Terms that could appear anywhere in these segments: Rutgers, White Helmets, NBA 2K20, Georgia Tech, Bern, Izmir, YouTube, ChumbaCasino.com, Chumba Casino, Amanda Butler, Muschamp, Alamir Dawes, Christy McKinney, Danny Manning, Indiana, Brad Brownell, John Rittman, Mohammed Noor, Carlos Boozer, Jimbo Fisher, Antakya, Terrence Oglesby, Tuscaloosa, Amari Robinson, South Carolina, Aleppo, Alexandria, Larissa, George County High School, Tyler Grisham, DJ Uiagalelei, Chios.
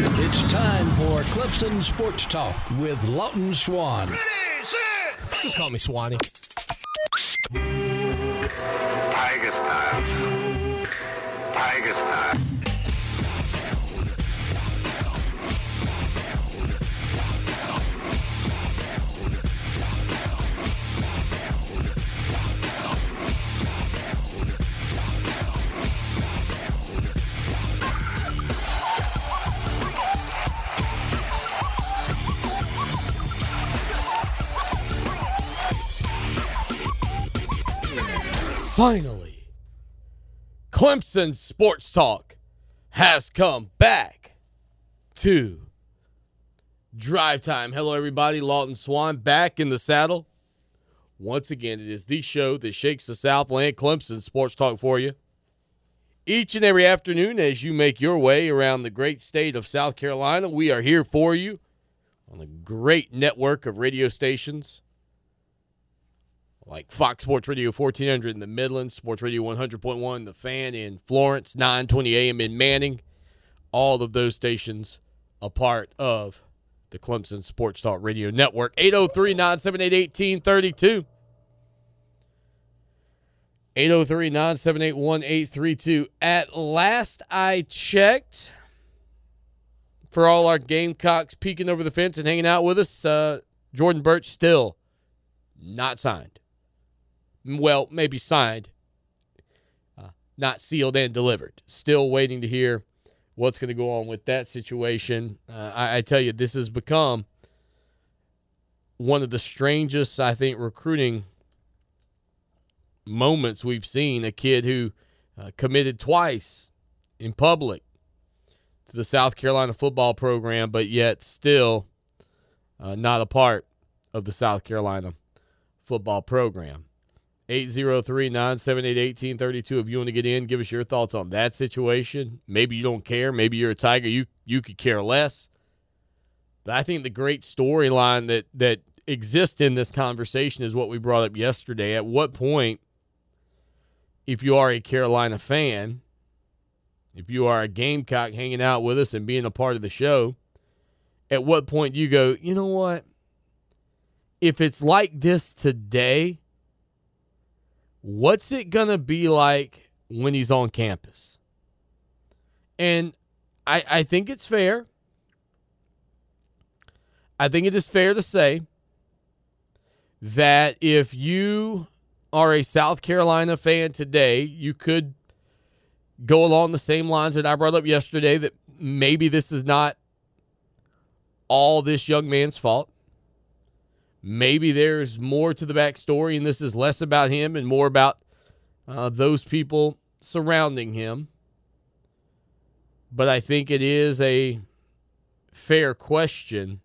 It's time for Clemson Sports Talk with Lawton Swan. Ready, set. Just call me Swanee. Tiger style. Tiger style. Finally, Clemson Sports Talk has come back to drive time. Hello, everybody. Lawton Swan back in the saddle. Once again, it is the show that shakes the Southland, Clemson Sports Talk, for you. Each and every afternoon as you make your way around the great state of South Carolina, we are here for you on the great network of radio stations like Fox Sports Radio 1400 in the Midlands, Sports Radio 100.1, The Fan in Florence, 920 AM in Manning. All of those stations a part of the Clemson Sports Talk Radio Network. 803-978-1832. 803-978-1832. At last I checked, for all our Gamecocks peeking over the fence and hanging out with us, Jordan Burch still not signed. Well, maybe signed, not sealed and delivered. Still waiting to hear what's going to go on with that situation. I tell you, this has become one of the strangest, I think, recruiting moments we've seen. A kid who committed twice in public to the South Carolina football program, but yet still not a part of the South Carolina football program. 803-978-1832. If you want to get in, give us your thoughts on that situation. Maybe you don't care. Maybe you're a Tiger. You could care less. But I think the great storyline that exists in this conversation is what we brought up yesterday. At what point, if you are a Carolina fan, if you are a Gamecock hanging out with us and being a part of the show, at what point you go, you know what? If it's like this today, what's it going to be like when he's on campus? And I think it's fair. I think it is fair to say that if you are a South Carolina fan today, you could go along the same lines that I brought up yesterday, that maybe this is not all this young man's fault. Maybe there's more to the backstory, and this is less about him and more about those people surrounding him. But I think it is a fair question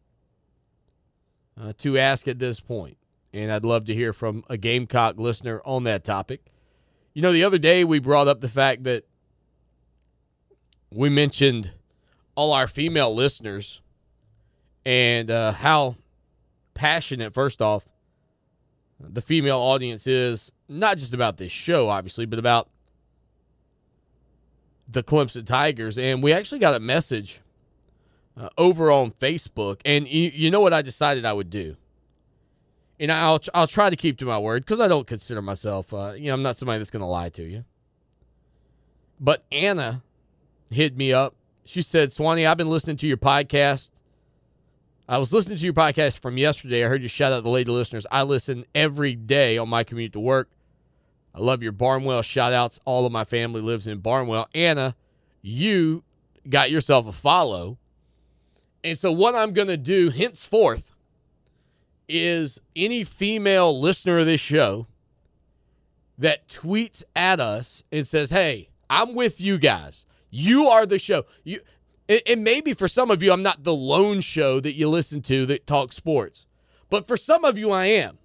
to ask at this point. And I'd love to hear from a Gamecock listener on that topic. You know, the other day we brought up the fact that we mentioned all our female listeners and how passionate, first off, the female audience is, not just about this show, obviously, but about the Clemson Tigers. And we actually got a message over on Facebook. And you know what I decided I would do? And I'll try to keep to my word, because I don't consider myself, I'm not somebody that's going to lie to you. But Anna hit me up. She said, Swanee, I've been listening to your podcast. I was listening to your podcast from yesterday. I heard you shout out the lady listeners. I listen every day on my commute to work. I love your Barnwell shout outs. All of my family lives in Barnwell. Anna, you got yourself a follow. And so what I'm going to do henceforth is any female listener of this show that tweets at us and says, hey, I'm with you guys. You are the show. And maybe for some of you, I'm not the lone show that you listen to that talks sports. But for some of you, I am.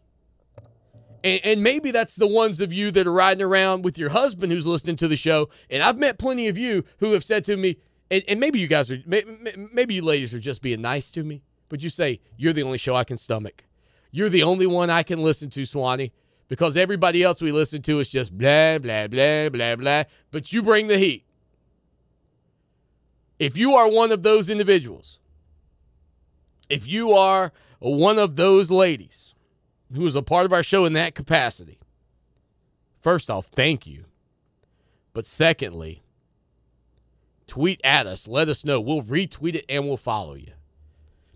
And maybe that's the ones of you that are riding around with your husband who's listening to the show. And I've met plenty of you who have said to me, and maybe you guys are, maybe you ladies are just being nice to me. But you say, you're the only show I can stomach. You're the only one I can listen to, Swanee, because everybody else we listen to is just blah, blah, blah, blah, blah. But you bring the heat. If you are one of those individuals, if you are one of those ladies who is a part of our show in that capacity, first off, thank you. But secondly, tweet at us. Let us know. We'll retweet it and we'll follow you.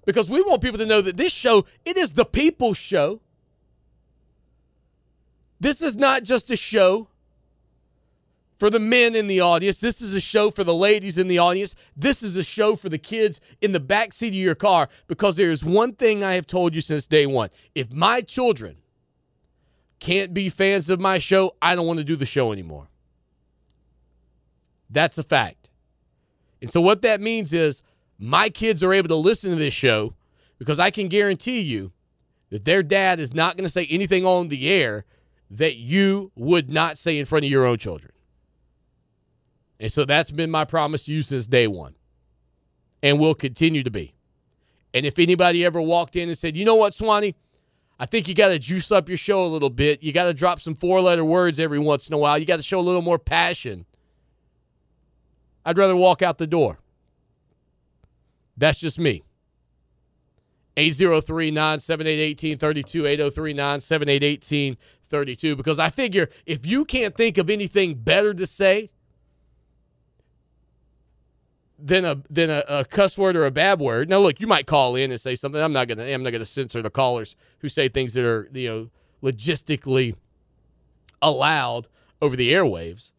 Because we want people to know that this show, it is the people's show. This is not just a show for the men in the audience. This is a show for the ladies in the audience. This is a show for the kids in the backseat of your car, because there is one thing I have told you since day one. If my children can't be fans of my show, I don't want to do the show anymore. That's a fact. And so what that means is my kids are able to listen to this show because I can guarantee you that their dad is not going to say anything on the air that you would not say in front of your own children. And so that's been my promise to you since day one, and will continue to be. And if anybody ever walked in and said, you know what, Swanee, I think you got to juice up your show a little bit. You got to drop some four-letter words every once in a while. You got to show a little more passion. I'd rather walk out the door. That's just me. 803-978-1832, 803-978-1832, because I figure if you can't think of anything better to say than a cuss word or a bad word. Now, look, you might call in and say something. I'm not gonna censor the callers who say things that are, logistically allowed over the airwaves.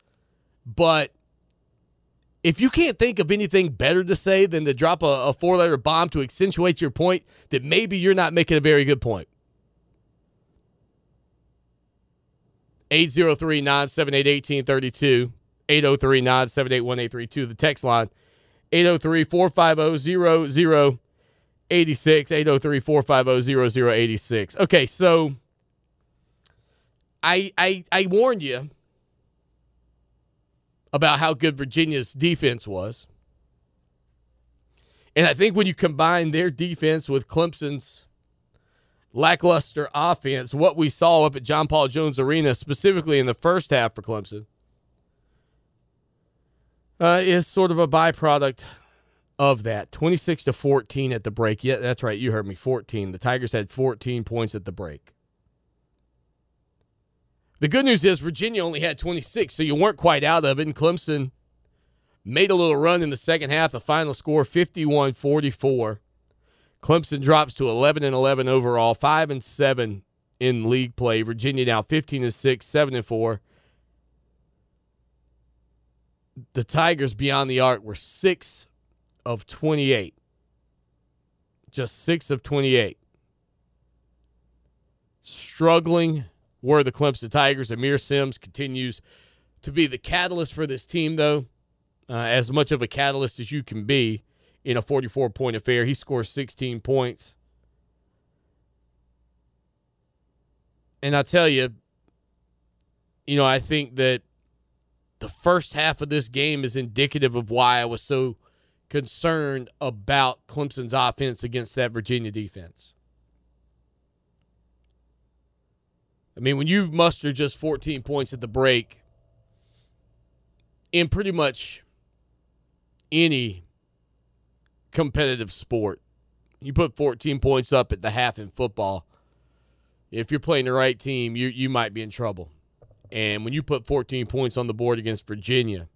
But if you can't think of anything better to say than to drop a four-letter bomb to accentuate your point, then maybe you're not making a very good point. 803-978-1832, 803-978-1832, the text line. 803-450-0086, 803-450-0086. Okay, so I warned you about how good Virginia's defense was. And I think when you combine their defense with Clemson's lackluster offense, what we saw up at John Paul Jones Arena, specifically in the first half for Clemson, is sort of a byproduct of that. 26-14 at the break. Yeah, that's right. You heard me. 14. The Tigers had 14 points at the break. The good news is Virginia only had 26, so you weren't quite out of it. And Clemson made a little run in the second half. The final score, 51-44. Clemson drops to 11-11 overall, 5-7 in league play. Virginia now 15-6, 7-4. The Tigers beyond the arc were 6 of 28. Just 6 of 28. Struggling were the Clemson Tigers. Aamir Simms continues to be the catalyst for this team, though. As much of a catalyst as you can be in a 44-point affair. He scores 16 points. And I tell you, I think that the first half of this game is indicative of why I was so concerned about Clemson's offense against that Virginia defense. I mean, when you muster just 14 points at the break in pretty much any competitive sport, you put 14 points up at the half in football. If you're playing the right team, you might be in trouble. And when you put 14 points on the board against Virginia,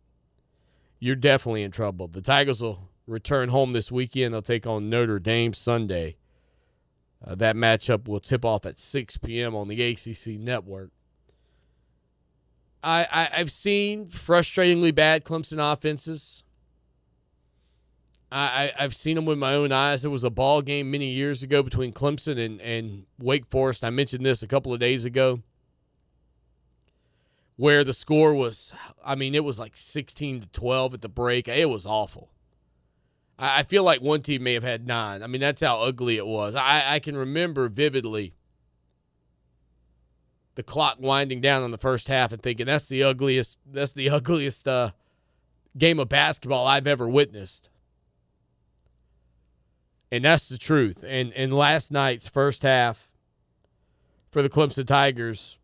you're definitely in trouble. The Tigers will return home this weekend. They'll take on Notre Dame Sunday. That matchup will tip off at 6 p.m. on the ACC Network. I've seen frustratingly bad Clemson offenses. I've seen them with my own eyes. There was a ball game many years ago between Clemson and Wake Forest. I mentioned this a couple of days ago, where the score was, I mean, it was like 16-12 at the break. It was awful. I feel like one team may have had 9. I mean, that's how ugly it was. I can remember vividly the clock winding down on the first half and thinking, that's the ugliest game of basketball I've ever witnessed. And that's the truth. And last night's first half for the Clemson Tigers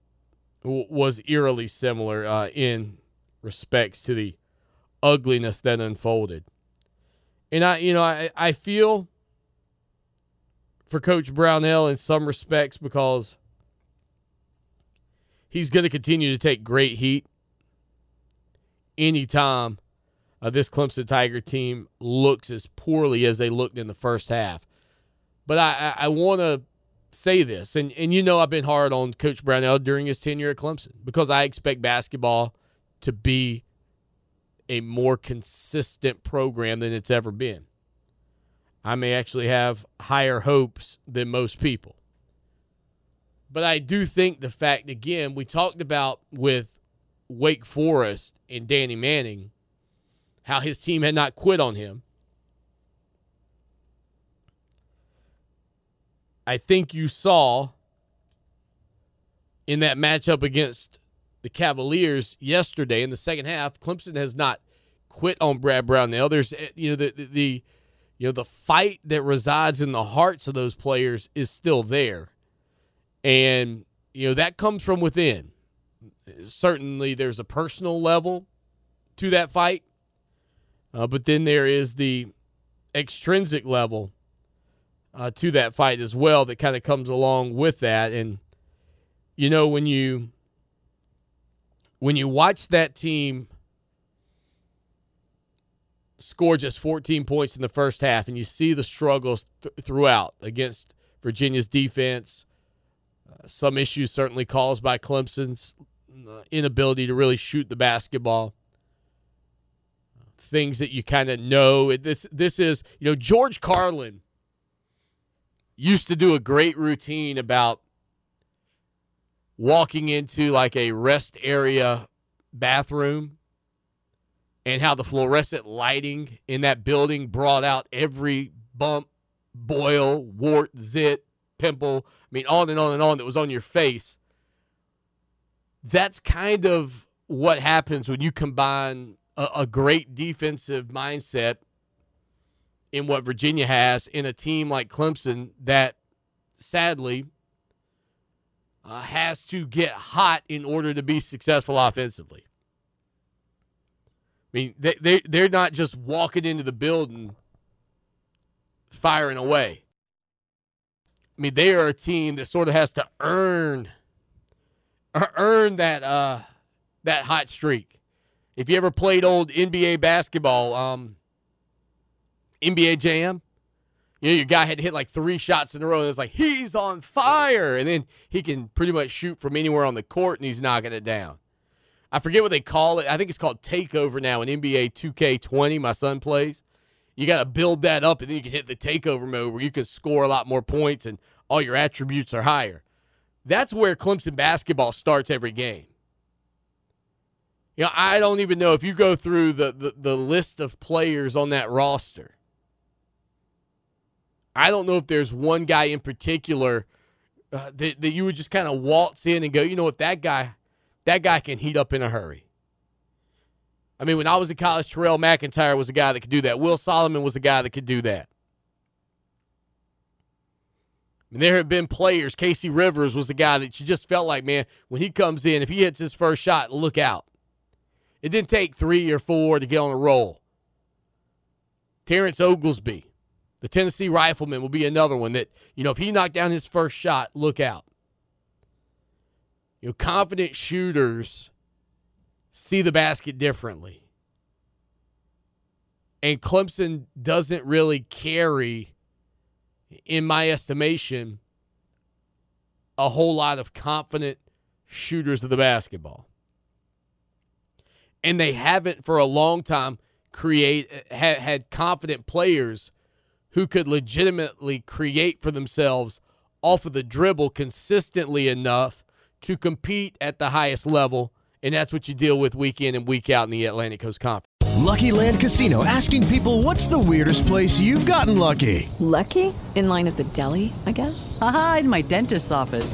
was eerily similar in respects to the ugliness that unfolded. And I feel for Coach Brownell in some respects because he's going to continue to take great heat anytime this Clemson Tiger team looks as poorly as they looked in the first half. But I want to say this, and I've been hard on Coach Brownell during his tenure at Clemson because I expect basketball to be a more consistent program than it's ever been. I may actually have higher hopes than most people. But I do think the fact, again, we talked about with Wake Forest and Danny Manning, how his team had not quit on him. I think you saw in that matchup against the Cavaliers yesterday in the second half, Clemson has not quit on Brad Brownell. There's, the fight that resides in the hearts of those players is still there. And, that comes from within. Certainly there's a personal level to that fight. But then there is the extrinsic level to that fight as well that kind of comes along with that. And, when you watch that team score just 14 points in the first half and you see the struggles throughout against Virginia's defense, some issues certainly caused by Clemson's inability to really shoot the basketball. Things that you kind of know. This is, George Carlin used to do a great routine about walking into like a rest area bathroom and how the fluorescent lighting in that building brought out every bump, boil, wart, zit, pimple, on and on and on that was on your face. That's kind of what happens when you combine a great defensive mindset in what Virginia has in a team like Clemson that sadly has to get hot in order to be successful offensively. They're not just walking into the building firing away. They are a team that sort of has to earn that hot streak. If you ever played old NBA basketball, NBA Jam, your guy had to hit like 3 shots in a row, and it's like, he's on fire, and then he can pretty much shoot from anywhere on the court, and he's knocking it down. I forget what they call it. I think it's called takeover now in NBA 2K20, my son plays. You got to build that up, and then you can hit the takeover mode where you can score a lot more points, and all your attributes are higher. That's where Clemson basketball starts every game. I don't even know if you go through the list of players on that roster. I don't know if there's one guy in particular that you would just kind of waltz in and go, if that guy can heat up in a hurry. When I was in college, Terrell McIntyre was a guy that could do that. Will Solomon was a guy that could do that. There have been players. Casey Rivers was a guy that you just felt like, man, when he comes in, if he hits his first shot, look out. It didn't take 3 or 4 to get on a roll. Terrence Oglesby, the Tennessee Rifleman, will be another one that, if he knocked down his first shot, look out. Confident shooters see the basket differently. And Clemson doesn't really carry, in my estimation, a whole lot of confident shooters of the basketball. And they haven't for a long time had confident players who could legitimately create for themselves off of the dribble consistently enough to compete at the highest level and that's what you deal with week in and week out in the Atlantic Coast Conference. Lucky Land Casino, asking people, what's the weirdest place you've gotten lucky? Lucky? In line at the deli, I guess? Aha, in my dentist's office.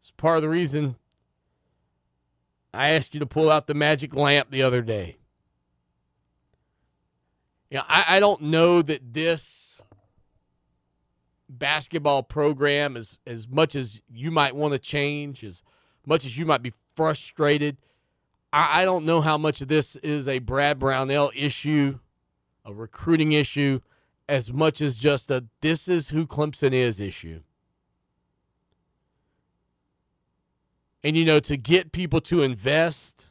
It's part of the reason I asked you to pull out the magic lamp the other day. You know, I don't know that this basketball program, as much as you might want to change, as much as you might be frustrated, I don't know how much of this is a Brad Brownell issue, a recruiting issue, as much as just a this is who Clemson is issue. And, you know, to get people to invest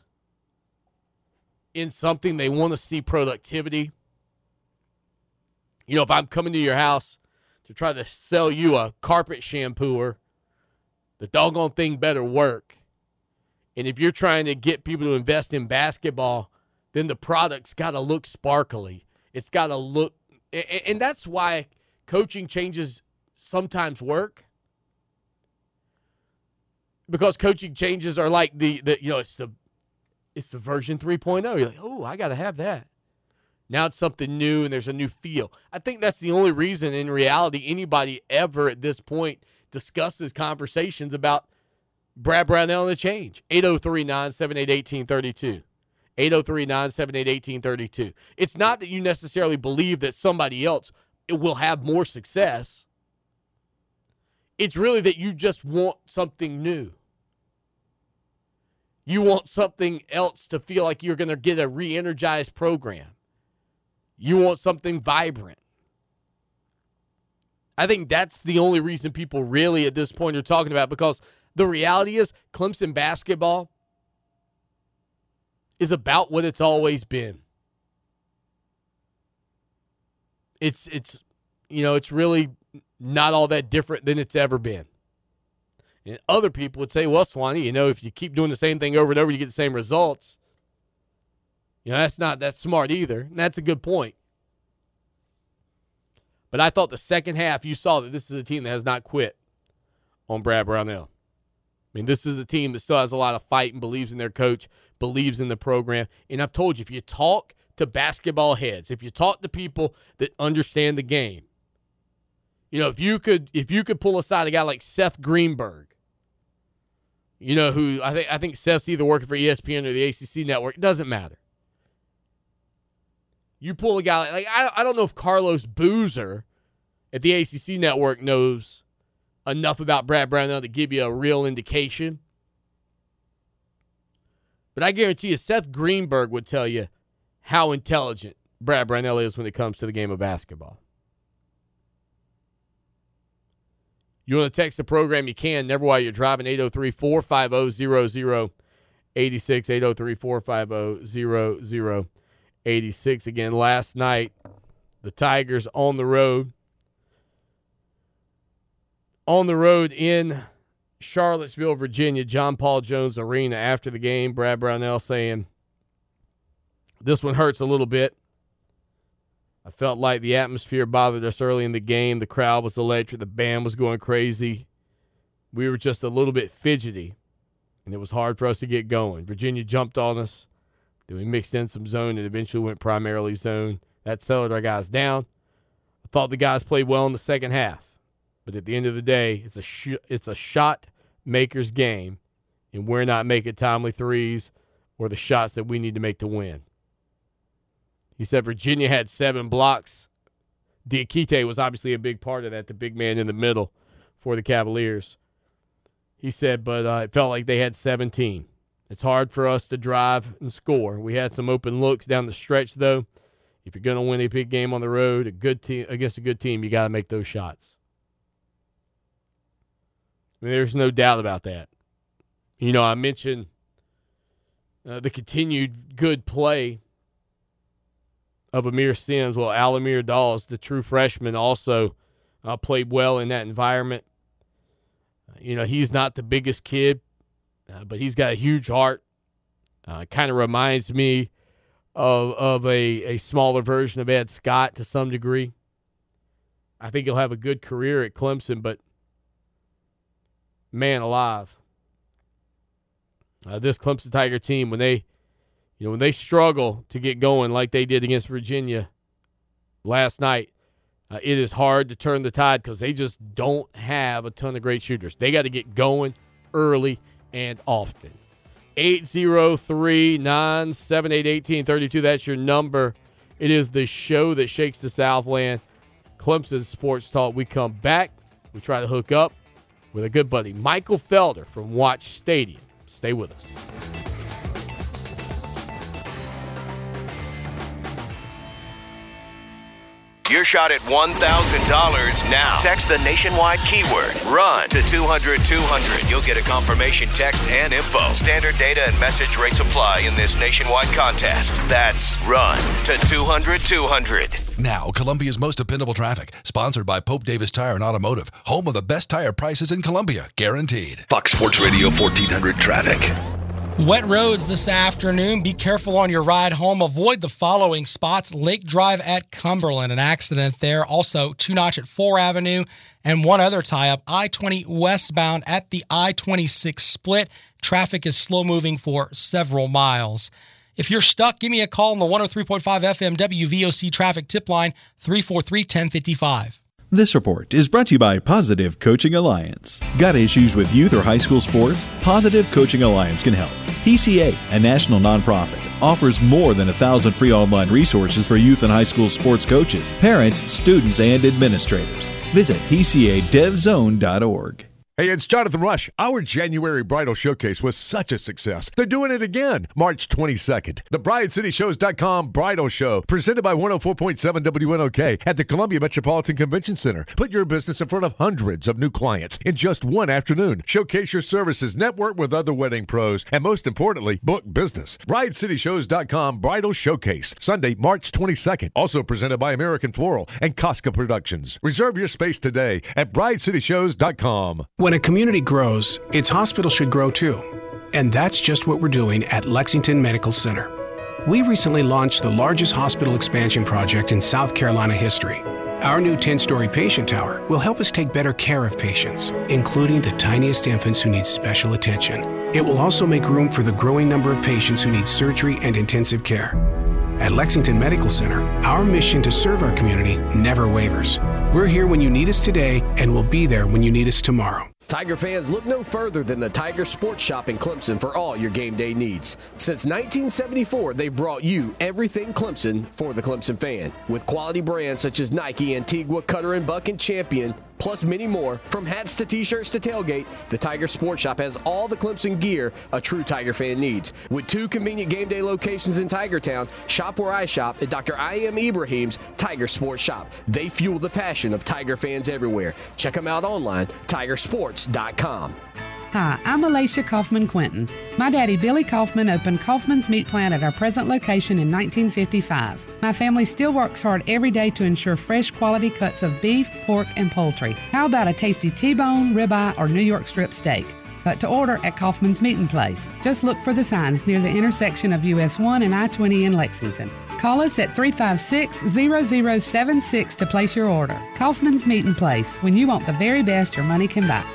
in something, they want to see productivity. You know, if I'm coming to your house to try to sell you a carpet shampooer, the doggone thing better work. And if you're trying to get people to invest in basketball, then the product's got to look sparkly. It's got to look, and that's why coaching changes sometimes work. Because coaching changes are like the you know, it's the version 3.0. You're like, oh, I got to have that. Now it's something new and there's a new feel. I think that's the only reason in reality anybody ever at this point discusses conversations about Brad Brownell and the change. 803-978-1832. 803-978-1832. It's not that you necessarily believe that somebody else will have more success. It's really that you just want something new. You want something else to feel like you're going to get a re-energized program. You want something vibrant. I think that's the only reason people really at this point are talking about, because the reality is Clemson basketball is about what it's always been. It's you know, it's really not all that different than it's ever been. And other people would say, well, Swanee, you know, if you keep doing the same thing over and over, you get the same results. You know, that's not that smart either. And that's a good point. But I thought the second half, you saw that this is a team that has not quit on Brad Brownell. I mean, this is a team that still has a lot of fight and believes in their coach, believes in the program. And I've told you, if you talk to basketball heads, if you talk to people that understand the game, you know, if you could pull aside a guy like Seth Greenberg, you know, who I think Seth's either working for ESPN or the ACC Network. It doesn't matter. You pull a guy like I don't know if Carlos Boozer at the ACC Network knows enough about Brad Brownell to give you a real indication. But I guarantee you Seth Greenberg would tell you how intelligent Brad Brownell is when it comes to the game of basketball. You want to text the program, you can. Never while you're driving, 803-450-0086, 803-450-0086. Again, last night, the Tigers on the road in Charlottesville, Virginia, John Paul Jones Arena. After the game, Brad Brownell saying, this one hurts a little bit. I felt like the atmosphere bothered us early in the game. The crowd was electric. The band was going crazy. We were just a little bit fidgety, and it was hard for us to get going. Virginia jumped on us. Then we mixed in some zone and eventually went primarily zone. That settled our guys down. I thought the guys played well in the second half. But at the end of the day, it's a shot maker's game, and we're not making timely threes or the shots that we need to make to win. He said Virginia had 7 blocks. Diakite was obviously a big part of that, the big man in the middle for the Cavaliers. He said, but it felt like they had 17. It's hard for us to drive and score. We had some open looks down the stretch, though. If you're going to win a big game on the road, against a good team, you got to make those shots. I mean, there's no doubt about that. You know, I mentioned the continued good play of Aamir Simms. Well, Alamir Dawes, the true freshman, also played well in that environment. You know, he's not the biggest kid, but he's got a huge heart. Kind of reminds me of a smaller version of Ed Scott to some degree. I think he'll have a good career at Clemson, but man alive. This Clemson Tiger team, when they struggle to get going like they did against Virginia last night, it is hard to turn the tide because they just don't have a ton of great shooters. They got to get going early and often. 803-978-1832. That's your number. It is the show that shakes the Southland. Clemson Sports Talk. We come back. We try to hook up with a good buddy, Michael Felder from Watch Stadium. Stay with us. Your shot at $1,000 now. Text the nationwide keyword RUN to 200-200. You'll get a confirmation text and info. Standard data and message rates apply in this nationwide contest. That's RUN to 200-200. Now, Columbia's most dependable traffic. Sponsored by Pope Davis Tire and Automotive. Home of the best tire prices in Columbia. Guaranteed. Fox Sports Radio 1400 traffic. Wet roads this afternoon. Be careful on your ride home. Avoid the following spots. Lake Drive at Cumberland, an accident there. Also, 2-notch at 4 Avenue. And one other tie-up, I-20 westbound at the I-26 split. Traffic is slow-moving for several miles. If you're stuck, give me a call on the 103.5 FM WVOC traffic tip line, 343-1055. This report is brought to you by Positive Coaching Alliance. Got issues with youth or high school sports? Positive Coaching Alliance can help. PCA, a national nonprofit, offers more than 1,000 free online resources for youth and high school sports coaches, parents, students, and administrators. Visit PCADevZone.org. Hey, it's Jonathan Rush. Our January Bridal Showcase was such a success. They're doing it again, March 22nd. The BrideCityShows.com Bridal Show, presented by 104.7 WNOK at the Columbia Metropolitan Convention Center. Put your business in front of hundreds of new clients in just one afternoon. Showcase your services, network with other wedding pros, and most importantly, book business. BrideCityShows.com Bridal Showcase, Sunday, March 22nd. Also presented by American Floral and Costco Productions. Reserve your space today at BrideCityShows.com. When a community grows, its hospital should grow too. And that's just what we're doing at Lexington Medical Center. We recently launched the largest hospital expansion project in South Carolina history. Our new 10-story patient tower will help us take better care of patients, including the tiniest infants who need special attention. It will also make room for the growing number of patients who need surgery and intensive care. At Lexington Medical Center, our mission to serve our community never wavers. We're here when you need us today, and we'll be there when you need us tomorrow. Tiger fans, look no further than the Tiger Sports Shop in Clemson for all your game day needs. Since 1974, they've brought you everything Clemson for the Clemson fan. With quality brands such as Nike, Antigua, Cutter & Buck, and Champion, plus many more, from hats to t-shirts to tailgate, the Tiger Sports Shop has all the Clemson gear a true Tiger fan needs. With two convenient game day locations in Tigertown, shop where I shop at Dr. I.M. Ibrahim's Tiger Sports Shop. They fuel the passion of Tiger fans everywhere. Check them out online, Tigersports.com. Hi, I'm Alicia Kaufman Quentin. My daddy, Billy Kaufman, opened Kaufman's Meat Plant at our present location in 1955. My family still works hard every day to ensure fresh quality cuts of beef, pork, and poultry. How about a tasty T-bone, ribeye, or New York strip steak? But to order at Kaufman's Meat and Place. Just look for the signs near the intersection of US 1 and I-20 in Lexington. Call us at 356-0076 to place your order. Kaufman's Meat and Place, when you want the very best your money can buy.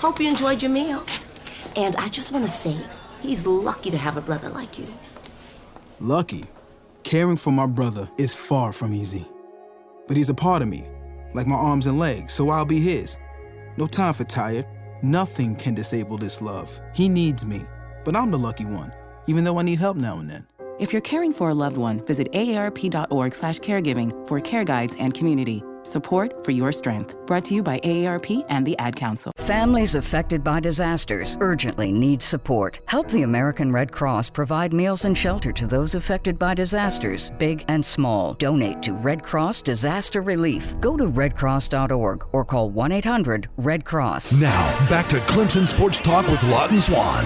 Hope you enjoyed your meal. And I just want to say, he's lucky to have a brother like you. Lucky? Caring for my brother is far from easy. But he's a part of me, like my arms and legs, so I'll be his. No time for tired. Nothing can disable this love. He needs me, but I'm the lucky one, even though I need help now and then. If you're caring for a loved one, visit aarp.org/caregiving for care guides and community. Support for your strength. Brought to you by AARP and the Ad Council. Families affected by disasters urgently need support. Help the American Red Cross provide meals and shelter to those affected by disasters, big and small. Donate to Red Cross Disaster Relief. Go to redcross.org or call 1-800-RED-CROSS. Now, back to Clemson Sports Talk with Lawton Swan.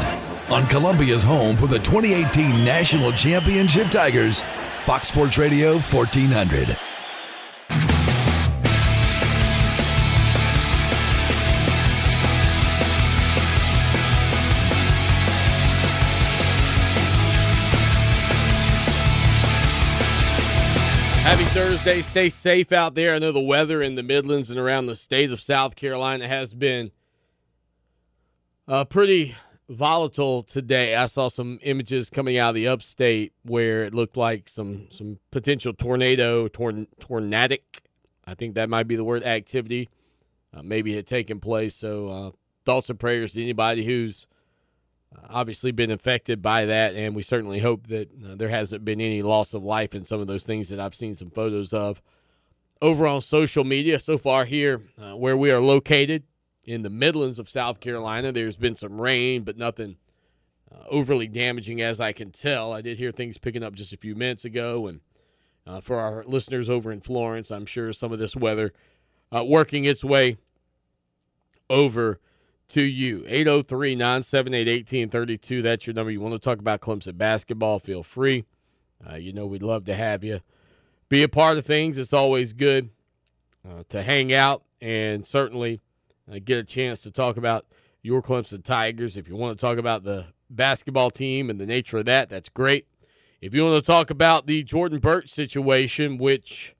on Columbia's home for the 2018 National Championship Tigers, Fox Sports Radio 1400. Happy Thursday. Stay safe out there. I know the weather in the Midlands and around the state of South Carolina has been pretty volatile today. I saw some images coming out of the upstate where it looked like some potential tornadic, I think that might be the word, activity maybe had taken place. So thoughts and prayers to anybody who's obviously been affected by that, and we certainly hope that there hasn't been any loss of life in some of those things that I've seen some photos of over on social media. So far here where we are located in the Midlands of South Carolina, there's been some rain, but nothing overly damaging as I can tell. I did hear things picking up just a few minutes ago, and for our listeners over in Florence, I'm sure some of this weather working its way over to you. 803-978-1832. That's your number. You want to talk about Clemson basketball, feel free. You know we'd love to have you be a part of things. It's always good to hang out and certainly get a chance to talk about your Clemson Tigers. If you want to talk about the basketball team and the nature of that, that's great. If you want to talk about the Jordan Burch situation, which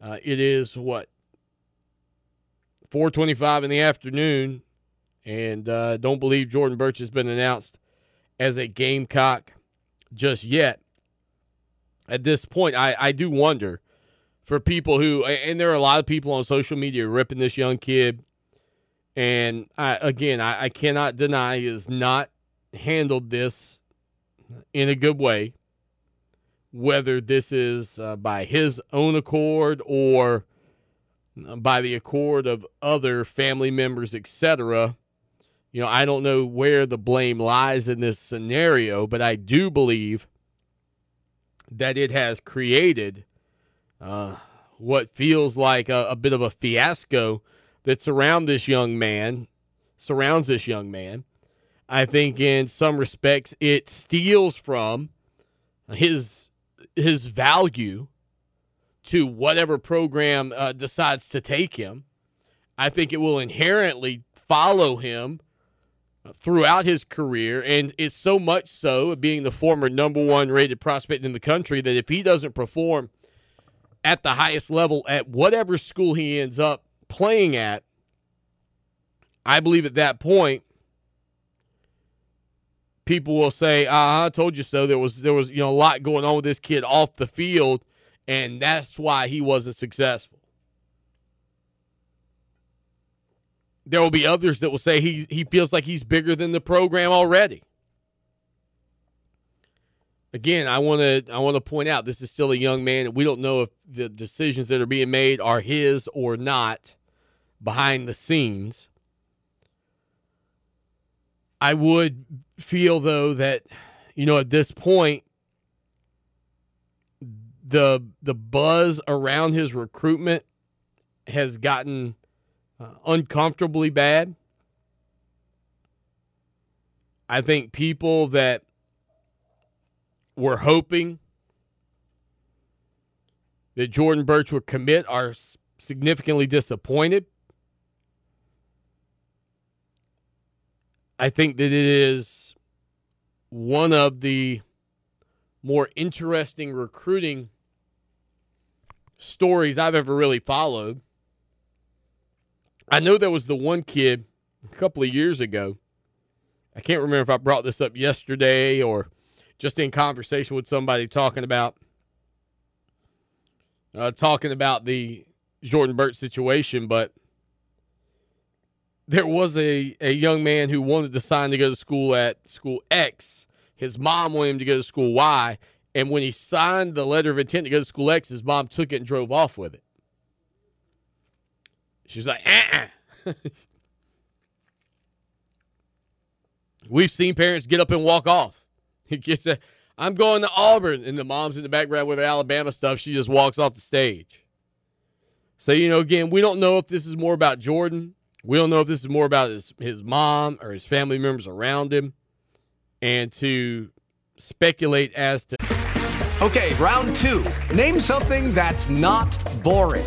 it is, 4:25 in the afternoon, and don't believe Jordan Burch has been announced as a Gamecock just yet. At this point, I do wonder for people who, and there are a lot of people on social media ripping this young kid, and I cannot deny he has not handled this in a good way, whether this is by his own accord or by the accord of other family members, etc. You know, I don't know where the blame lies in this scenario, but I do believe that it has created what feels like a bit of a fiasco that surrounds this young man. I think in some respects it steals from his value to whatever program decides to take him. I think it will inherently follow him throughout his career, and it's so much so, being the former number one rated prospect in the country, that if he doesn't perform at the highest level at whatever school he ends up playing at, I believe at that point people will say, I told you so. There was you know, a lot going on with this kid off the field, and that's why he wasn't successful. There will be others that will say he feels like he's bigger than the program already. Again, I want to point out this is still a young man, and we don't know if the decisions that are being made are his or not behind the scenes. I would feel, though, that, you know, at this point, the buzz around his recruitment has gotten uncomfortably bad. I think people that were hoping that Jordan Burch would commit are significantly disappointed. I think that it is one of the more interesting recruiting stories I've ever really followed. I know there was the one kid a couple of years ago. I can't remember if I brought this up yesterday or just in conversation with somebody talking about the Jordan Burch situation, but there was a young man who wanted to sign to go to school at school X. His mom wanted him to go to school Y, and when he signed the letter of intent to go to school X, his mom took it and drove off with it. She was like, uh-uh. We've seen parents get up and walk off. He gets a, I'm going to Auburn, and the mom's in the background with her Alabama stuff. She just walks off the stage. So, you know, again, we don't know if this is more about Jordan. We don't know if this is more about his mom or his family members around him. and to speculate as to... Okay, round two. Name something that's not boring.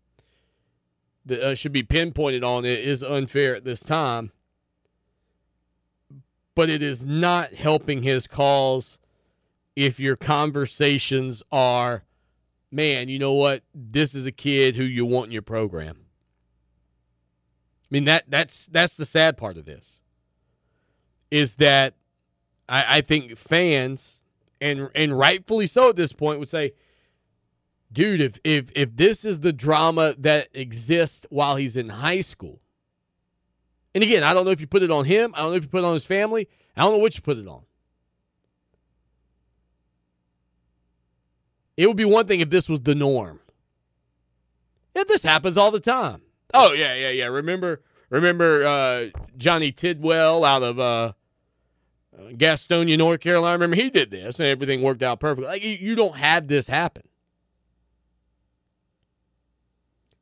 should be pinpointed on, it is unfair at this time. But it is not helping his cause if your conversations are, man, you know what? This is a kid who you want in your program. I mean, that's the sad part of this, is that I think fans, and rightfully so at this point, would say, dude, if this is the drama that exists while he's in high school, and again, I don't know if you put it on him, I don't know if you put it on his family, I don't know what you put it on. It would be one thing if this was the norm. Yeah, this happens all the time. Oh, yeah. Remember Johnny Tidwell out of Gastonia, North Carolina? Remember, he did this, and everything worked out perfectly. Like, you don't have this happen.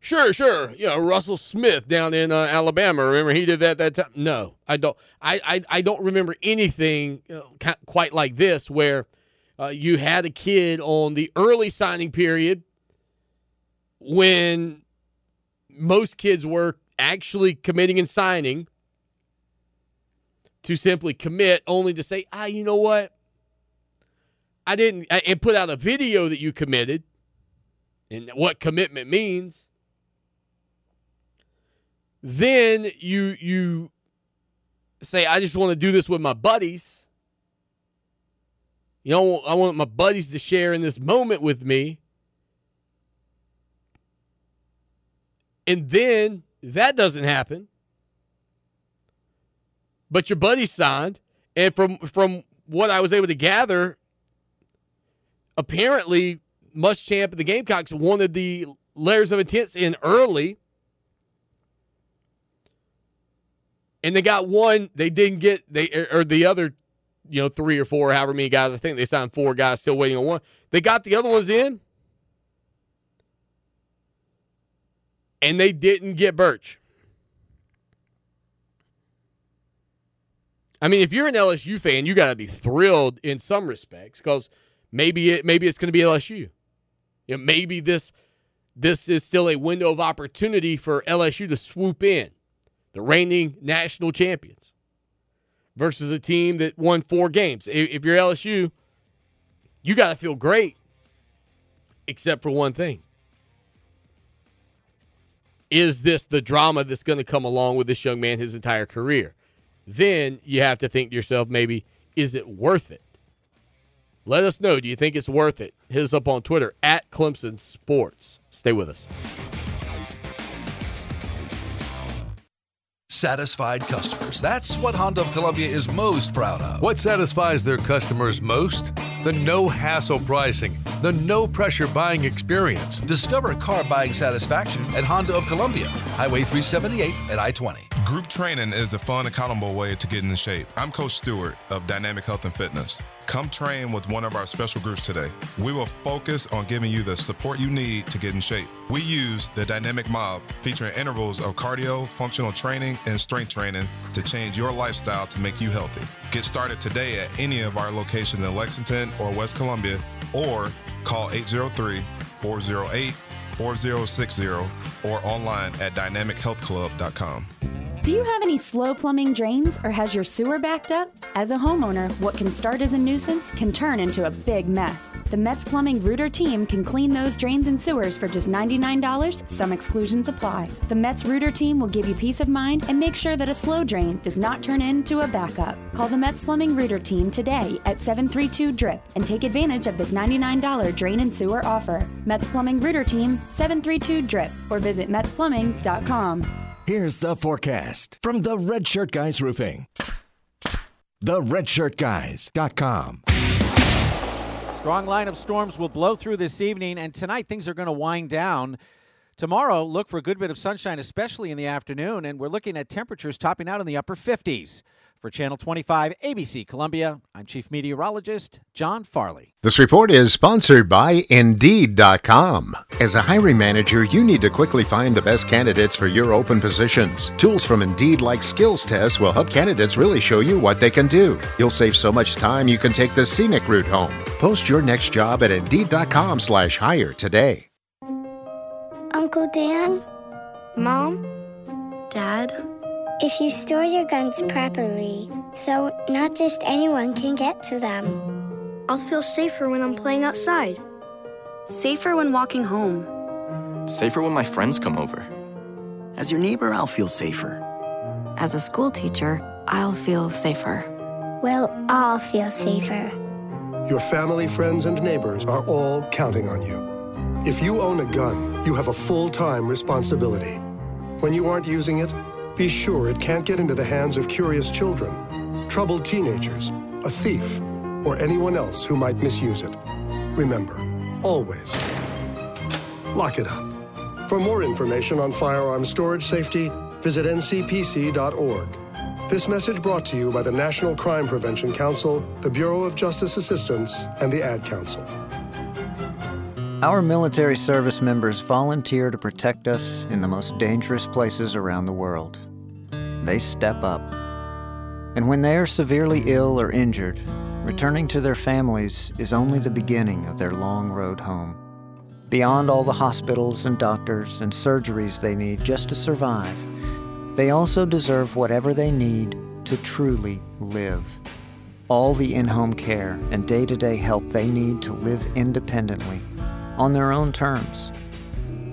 Sure. You know, Russell Smith down in Alabama. Remember, he did that time? No, I don't. I don't remember anything quite like this where... you had a kid on the early signing period when most kids were actually committing and signing to simply commit only to say, you know what? I didn't, and put out a video that you committed and what commitment means. Then you say, I just want to do this with my buddies. You know, I want my buddies to share in this moment with me. And then that doesn't happen. But your buddy signed. And from what I was able to gather, apparently Muschamp and the Gamecocks wanted the letters of intent in early. And they got one. They didn't get, the other, you know, 3 or 4, however many guys. I think they signed 4 guys, still waiting on one. They got the other ones in, and they didn't get Burch. I mean, if you're an LSU fan, you got to be thrilled in some respects, because maybe it's going to be LSU. You know, maybe this is still a window of opportunity for LSU to swoop in, the reigning national champions, versus a team that won 4 games. If you're LSU, you got to feel great, except for one thing. Is this the drama that's going to come along with this young man his entire career? Then you have to think to yourself, maybe, is it worth it? Let us know. Do you think it's worth it? Hit us up on Twitter, @ClemsonSports. Stay with us. Satisfied customers. That's what Honda of Columbia is most proud of. What satisfies their customers most? The no-hassle pricing, the no-pressure buying experience. Discover car buying satisfaction at Honda of Columbia, Highway 378 at I-20. Group training is a fun, accountable way to get in shape. I'm Coach Stewart of Dynamic Health and Fitness. Come train with one of our special groups today. We will focus on giving you the support you need to get in shape. We use the Dynamic Mob, featuring intervals of cardio, functional training, and strength training to change your lifestyle to make you healthy. Get started today at any of our locations in Lexington or West Columbia, or call 803-408-4060 or online at dynamichealthclub.com. Do you have any slow plumbing drains, or has your sewer backed up? As a homeowner, what can start as a nuisance can turn into a big mess. The Metz Plumbing Rooter team can clean those drains and sewers for just $99. Some exclusions apply. The Metz Rooter team will give you peace of mind and make sure that a slow drain does not turn into a backup. Call the Metz Plumbing Rooter team today at 732-DRIP and take advantage of this $99 drain and sewer offer. Metz Plumbing Rooter team, 732-DRIP, or visit metzplumbing.com. Here's the forecast from the Red Shirt Guys Roofing. TheRedShirtGuys.com. Strong line of storms will blow through this evening, and tonight things are going to wind down. Tomorrow, look for a good bit of sunshine, especially in the afternoon, and we're looking at temperatures topping out in the upper 50s. For Channel 25 ABC Columbia, I'm Chief Meteorologist John Farley. This report is sponsored by Indeed.com. As a hiring manager, you need to quickly find the best candidates for your open positions. Tools from Indeed like skills tests will help candidates really show you what they can do. You'll save so much time you can take the scenic route home. Post your next job at Indeed.com/hire today. Uncle Dan? Mom? Dad? If you store your guns properly, so not just anyone can get to them. I'll feel safer when I'm playing outside. Safer when walking home. Safer when my friends come over. As your neighbor, I'll feel safer. As a school teacher, I'll feel safer. We'll all feel safer. Your family, friends, and neighbors are all counting on you. If you own a gun, you have a full-time responsibility. When you aren't using it, be sure it can't get into the hands of curious children, troubled teenagers, a thief, or anyone else who might misuse it. Remember, always lock it up. For more information on firearm storage safety, visit ncpc.org. This message brought to you by the National Crime Prevention Council, the Bureau of Justice Assistance, and the Ad Council. Our military service members volunteer to protect us in the most dangerous places around the world. They step up. And when they are severely ill or injured, returning to their families is only the beginning of their long road home. Beyond all the hospitals and doctors and surgeries they need just to survive, they also deserve whatever they need to truly live. All the in-home care and day-to-day help they need to live independently, on their own terms.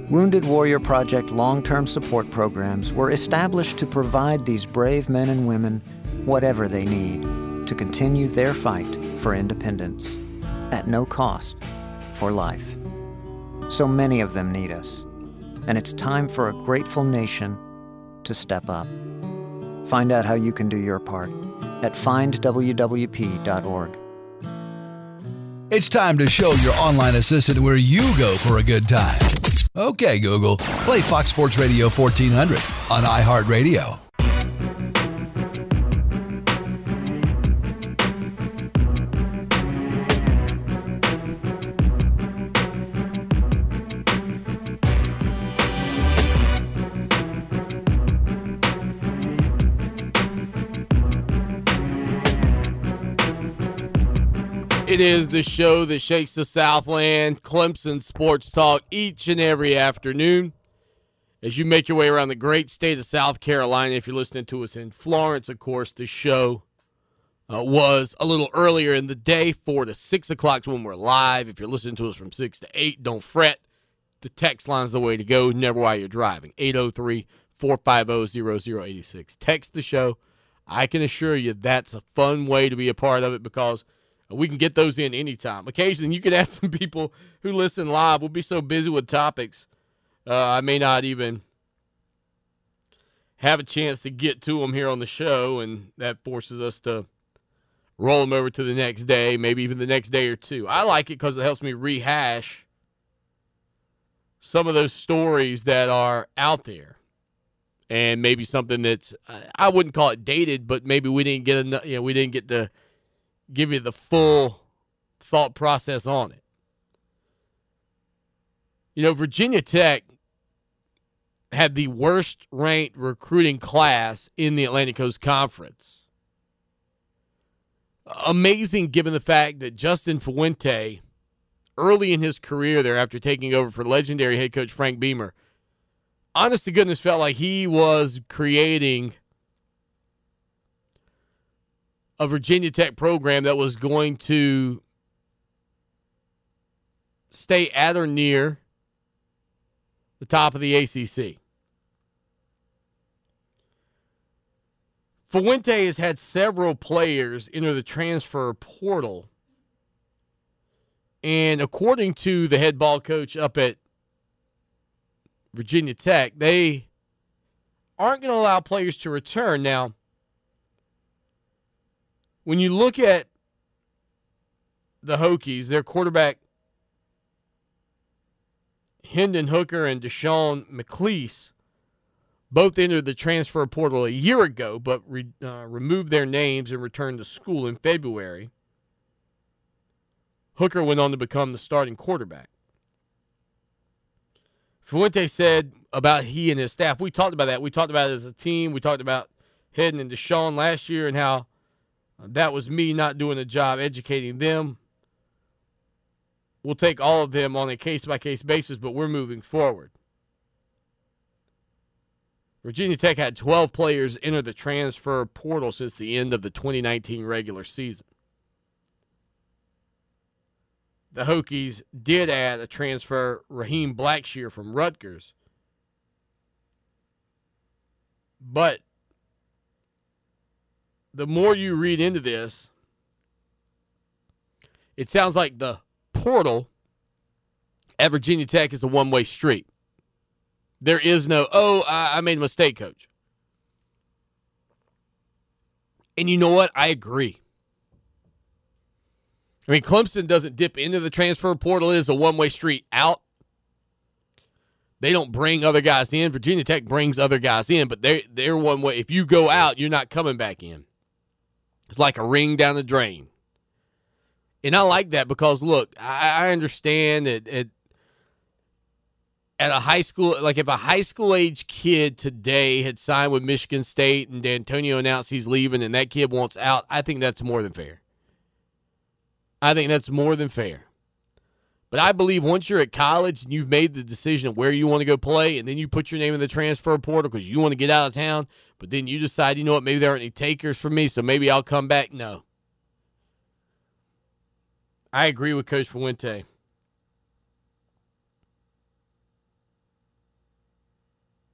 Wounded Warrior Project long-term support programs were established to provide these brave men and women whatever they need to continue their fight for independence at no cost for life. So many of them need us, and it's time for a grateful nation to step up. Find out how you can do your part at findwwp.org. It's time to show your online assistant where you go for a good time. Okay, Google, play Fox Sports Radio 1400 on iHeartRadio. It is the show that shakes the Southland, Clemson Sports Talk, each and every afternoon. As you make your way around the great state of South Carolina, if you're listening to us in Florence, of course, the show was a little earlier in the day, 4 to 6 o'clock when we're live. If you're listening to us from 6 to 8, don't fret. The text line's the way to go, never while you're driving. 803-450-0086. Text the show. I can assure you that's a fun way to be a part of it because we can get those in anytime. Occasionally, you could ask some people who listen live. We'll be so busy with topics, I may not even have a chance to get to them here on the show, and that forces us to roll them over to the next day, maybe even the next day or two. I like it because it helps me rehash some of those stories that are out there, and maybe something that's, I wouldn't call it dated, but maybe we didn't get enough. You know, we didn't get the give you the full thought process on it. You know, Virginia Tech had the worst ranked recruiting class in the Atlantic Coast Conference. Amazing given the fact that Justin Fuente, early in his career there after taking over for legendary head coach Frank Beamer, honest to goodness felt like he was creating a Virginia Tech program that was going to stay at or near the top of the ACC. Fuente has had several players enter the transfer portal. And according to the head ball coach up at Virginia Tech, they aren't going to allow players to return. Now, when you look at the Hokies, their quarterback Hendon Hooker and Deshaun McLeese both entered the transfer portal a year ago, but removed their names and returned to school in February. Hooker went on to become the starting quarterback. Fuente said about he and his staff, we talked about that. We talked about it as a team. We talked about heading into Deshaun last year and how that was me not doing a job educating them. We'll take all of them on a case-by-case basis, but we're moving forward. Virginia Tech had 12 players enter the transfer portal since the end of the 2019 regular season. The Hokies did add a transfer, Raheem Blackshear from Rutgers. But the more you read into this, it sounds like the portal at Virginia Tech is a one-way street. There is no, I made a mistake, coach. And you know what? I agree. I mean, Clemson doesn't dip into the transfer portal. It is a one-way street out. They don't bring other guys in. Virginia Tech brings other guys in, but they're one way. If you go out, you're not coming back in. It's like a ring down the drain. And I like that because, look, I understand that at a high school, like if a high school age kid today had signed with Michigan State and D'Antonio announced he's leaving and that kid wants out, I think that's more than fair. I think that's more than fair. But I believe once you're at college and you've made the decision of where you want to go play and then you put your name in the transfer portal because you want to get out of town, but then you decide, you know what, maybe there aren't any takers for me, so maybe I'll come back. No. I agree with Coach Fuente.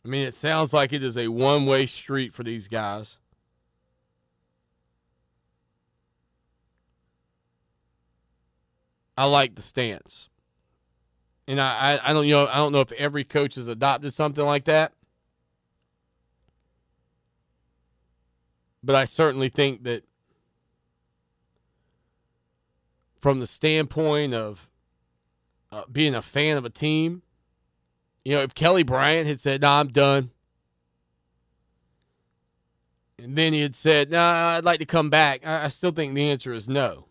I mean, it sounds like it is a one-way street for these guys. I like the stance. And I don't know if every coach has adopted something like that. But I certainly think that from the standpoint of being a fan of a team, you know, if Kelly Bryant had said, "Nah, I'm done," and then he had said, "Nah, I'd like to come back," I still think the answer is no.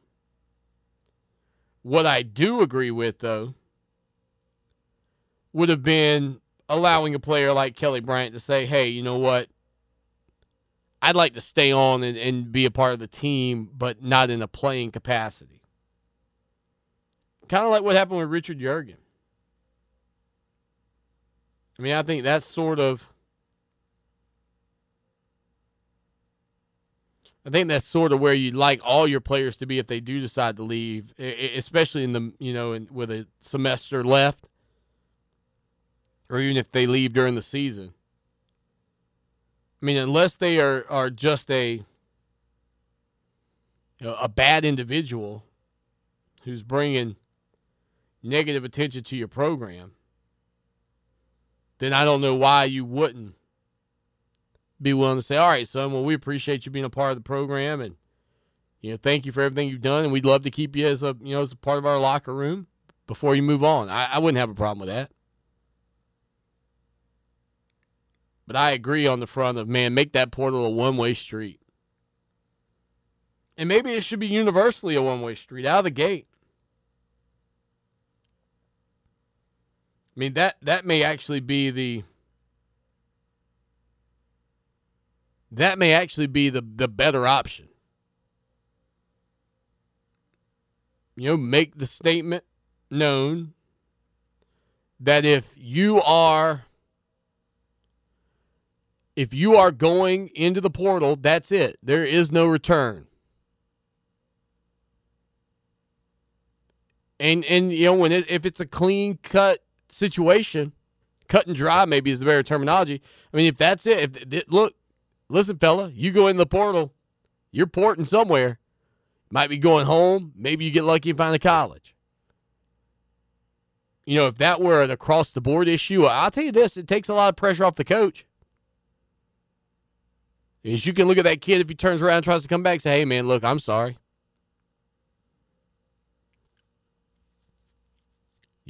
What I do agree with, though, would have been allowing a player like Kelly Bryant to say, "Hey, you know what? I'd like to stay on and be a part of the team, but not in a playing capacity." Kind of like what happened with Richard Jurgen. I mean, I think that's sort of, where you'd like all your players to be if they do decide to leave, especially in the, you know, with a semester left, or even if they leave during the season. I mean, unless they are just a bad individual who's bringing negative attention to your program, then I don't know why you wouldn't be willing to say, "All right, son, well, we appreciate you being a part of the program, and you know, thank you for everything you've done, and we'd love to keep you as a, you know, as a part of our locker room before you move on." I wouldn't have a problem with that. But I agree on the front of, man, make that portal a one-way street. And maybe it should be universally a one-way street out of the gate. I mean, that may actually be the better option. You know, make the statement known that if you are going into the portal, that's it. There is no return. And you know, when if it's a clean cut situation, cut and dry maybe is the better terminology. I mean, if that's it, listen, fella, you go in the portal, you're porting somewhere. Might be going home. Maybe you get lucky and find a college. You know, if that were an across the board issue, I'll tell you this, it takes a lot of pressure off the coach. Is you can look at that kid if he turns around and tries to come back and say, "Hey, man, look, I'm sorry.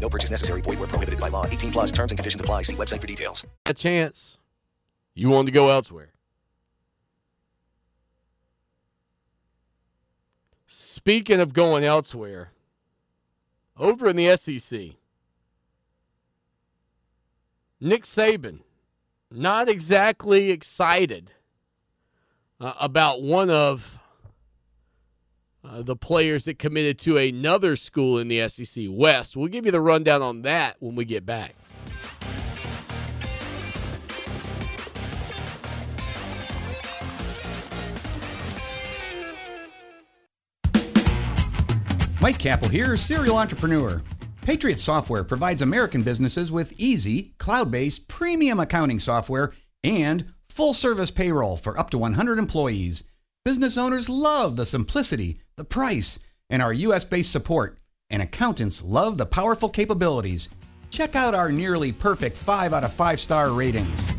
No purchase necessary. Void where prohibited by law. 18 plus terms and conditions apply. See website for details. A chance you wanted to go elsewhere. Speaking of going elsewhere, over in the SEC, Nick Saban, not exactly excited about one of the players that committed to another school in the SEC West. We'll give you the rundown on that when we get back. Mike Capel here, serial entrepreneur. Patriot Software provides American businesses with easy, cloud-based, premium accounting software and full-service payroll for up to 100 employees. Business owners love the simplicity, the price, and our U.S.-based support. And accountants love the powerful capabilities. Check out our nearly perfect 5 out of 5-star ratings.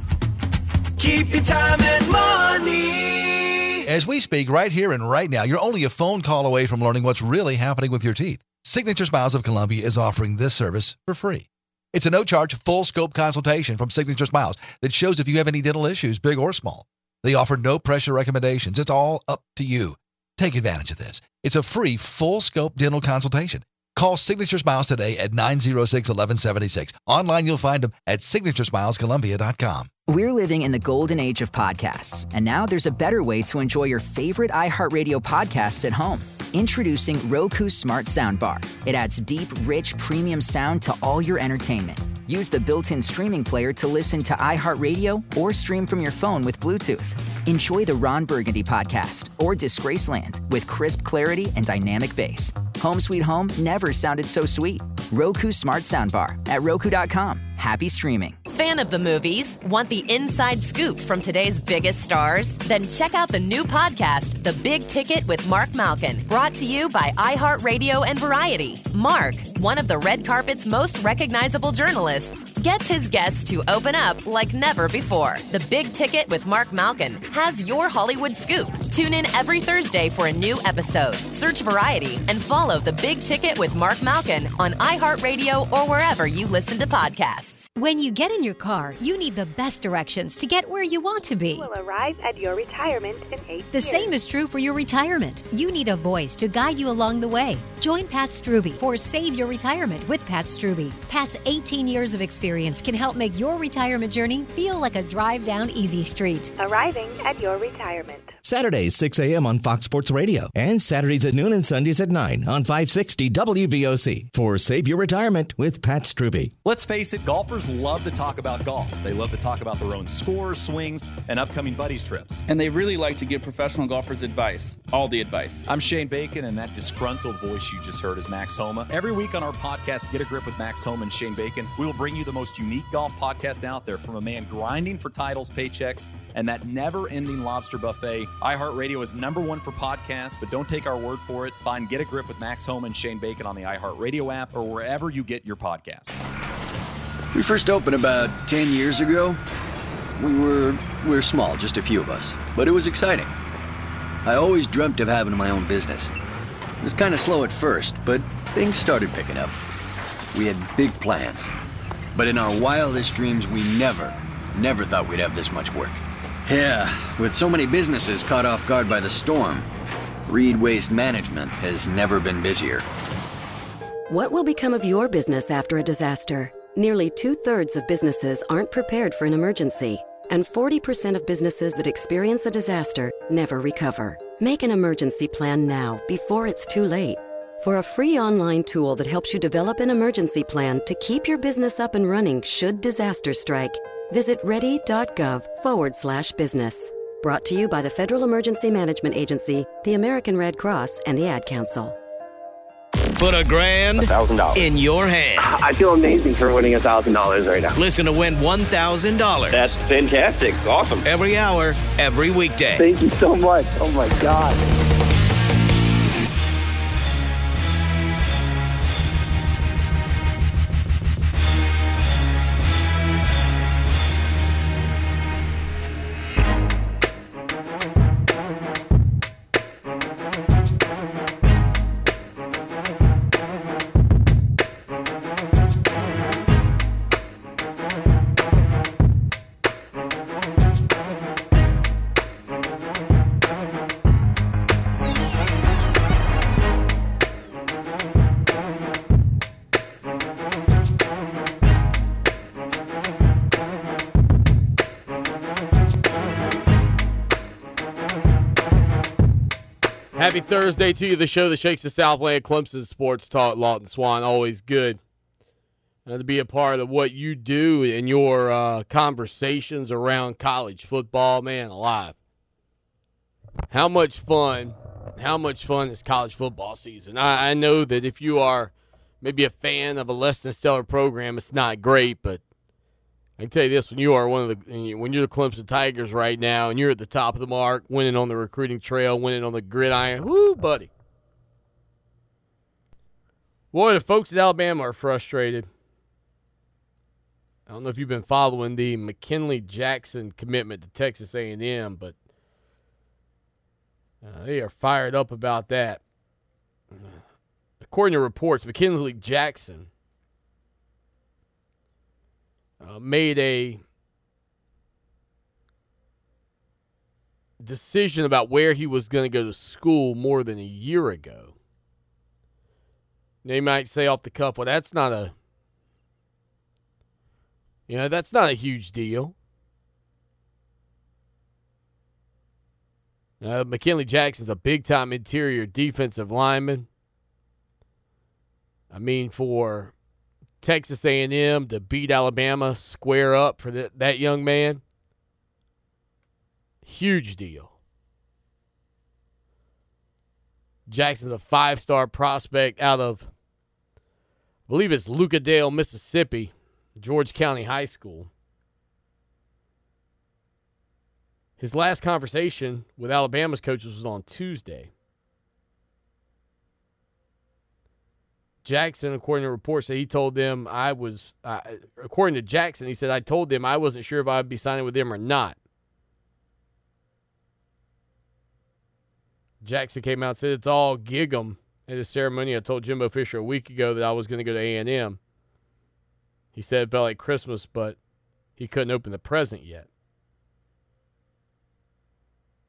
Keep your time and money. As we speak right here and right now, you're only a phone call away from learning what's really happening with your teeth. Signature Smiles of Columbia is offering this service for free. It's a no-charge, full-scope consultation from Signature Smiles that shows if you have any dental issues, big or small. They offer no-pressure recommendations. It's all up to you. Take advantage of this. It's a free, full-scope dental consultation. Call Signature Smiles today at 906-1176. Online, you'll find them at signaturesmilescolumbia.com. We're living in the golden age of podcasts, and now there's a better way to enjoy your favorite iHeartRadio podcasts at home. Introducing Roku Smart Soundbar. It adds deep, rich, premium sound to all your entertainment. Use the built-in streaming player to listen to iHeartRadio or stream from your phone with Bluetooth. Enjoy the Ron Burgundy podcast or Disgraceland with crisp clarity and dynamic bass. Home Sweet Home never sounded so sweet. Roku Smart Soundbar at Roku.com. Happy streaming. Fan of the movies? Want the inside scoop from today's biggest stars? Then check out the new podcast, The Big Ticket with Mark Malkin, brought to you by iHeartRadio and Variety. Mark, one of the red carpet's most recognizable journalists, gets his guests to open up like never before. The Big Ticket with Mark Malkin has your Hollywood scoop. Tune in every Thursday for a new episode. Search Variety and follow The Big Ticket with Mark Malkin on iHeartRadio or wherever you listen to podcasts. When you get in your car, you need the best directions to get where you want to be. You will arrive at your retirement in 8 years. The same is true for your retirement. You need a voice to guide you along the way. Join Pat Strube for Save Your Retirement with Pat Strube. Pat's 18 years of experience can help make your retirement journey feel like a drive down easy street. Arriving at your retirement. Saturdays, 6 a.m. on Fox Sports Radio. And Saturdays at noon and Sundays at 9 on 560 WVOC for Save Your Retirement with Pat Strube. Let's face it, golfers love to talk about golf. They love to talk about their own scores, swings, and upcoming buddies trips. And they really like to give professional golfers advice, all the advice. I'm Shane Bacon, and that disgruntled voice you just heard is Max Homa. Every week on our podcast, Get a Grip with Max Homa and Shane Bacon, we will bring you the most unique golf podcast out there, from a man grinding for titles, paychecks, and that never-ending lobster buffet. iHeartRadio is number one for podcasts, but don't take our word for it. Find Get a Grip with Max Homa and Shane Bacon on the iHeartRadio app or wherever you get your podcasts. We first opened about 10 years ago. We were small, just a few of us, but it was exciting. I always dreamt of having my own business. It was kind of slow at first, but things started picking up. We had big plans, but in our wildest dreams, we never thought we'd have this much work. Yeah, with so many businesses caught off guard by the storm, Reed Waste Management has never been busier. What will become of your business after a disaster? Nearly two-thirds of businesses aren't prepared for an emergency, and 40% of businesses that experience a disaster never recover. Make an emergency plan now, before it's too late. For a free online tool that helps you develop an emergency plan to keep your business up and running should disaster strike, visit ready.gov/business. Brought to you by the Federal Emergency Management Agency, the American Red Cross, and the Ad Council. put $1,000 $1,000 in your hand. I feel amazing for winning $1,000 right now. Listen to win $1,000. That's fantastic. Awesome. Every hour, every weekday. Thank you so much. Oh, my God. Happy Thursday to you, the show that shakes the Southland, Clemson Sports Talk, Lawton Swan, always good. And to be a part of what you do in your conversations around college football, man, alive. How much fun is college football season? I know that if you are maybe a fan of a less than stellar program, it's not great, but I can tell you this, when you're the Clemson Tigers right now and you're at the top of the mark, winning on the recruiting trail, winning on the gridiron, woo, buddy. Boy, the folks at Alabama are frustrated. I don't know if you've been following the McKinley Jackson commitment to Texas A&M, but they are fired up about that. According to reports, McKinley Jackson made a decision about where he was going to go to school more than a year ago. They might say off the cuff, well, that's not a huge deal. McKinley Jackson's a big-time interior defensive lineman. I mean, for Texas A&M to beat Alabama, square up for that young man. Huge deal. Jackson's a five-star prospect out of, I believe it's Lucadale, Mississippi, George County High School. His last conversation with Alabama's coaches was on Tuesday. Jackson, according to reports, said he told them I told them I wasn't sure if I'd be signing with them or not. Jackson came out and said, it's all Giggum. At his ceremony, I told Jimbo Fisher a week ago that I was going to go to A&M. He said it felt like Christmas, but he couldn't open the present yet.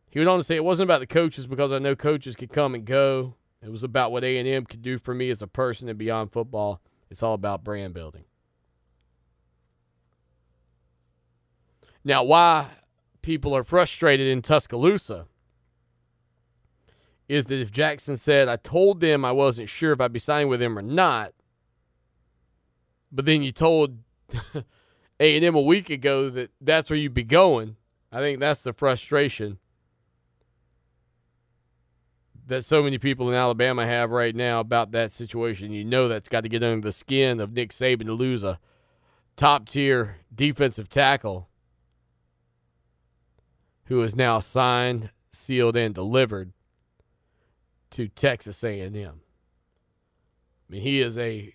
He went on to say, it wasn't about the coaches because I know coaches could come and go. It was about what A&M could do for me as a person and beyond football. It's all about brand building. Now, why people are frustrated in Tuscaloosa is that if Jackson said, I told them I wasn't sure if I'd be signing with them or not, but then you told A&M a week ago that that's where you'd be going, I think that's the frustration that so many people in Alabama have right now about that situation. You know that's got to get under the skin of Nick Saban to lose a top-tier defensive tackle who is now signed, sealed, and delivered to Texas A&M. I mean, he is a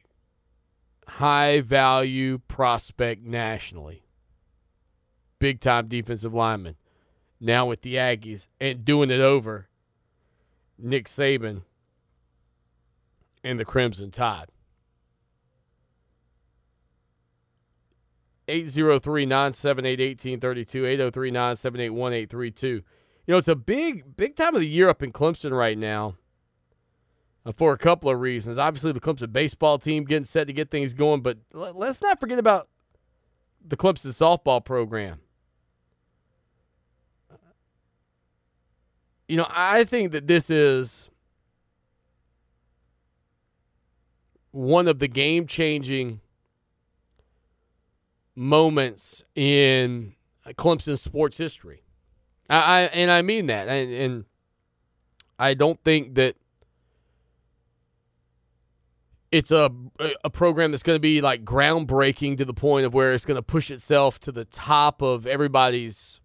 high-value prospect nationally. Big-time defensive lineman. Now with the Aggies and doing it over Nick Saban and the Crimson Tide. 803-978-1832, 803-978-1832. It's a big time of the year up in Clemson right now for a couple of reasons. Obviously, the Clemson baseball team getting set to get things going, but let's not forget about the Clemson softball program. I think that this is one of the game-changing moments in Clemson sports history. I mean that. And I don't think that it's a program that's going to be like groundbreaking to the point of where it's going to push itself to the top of everybody's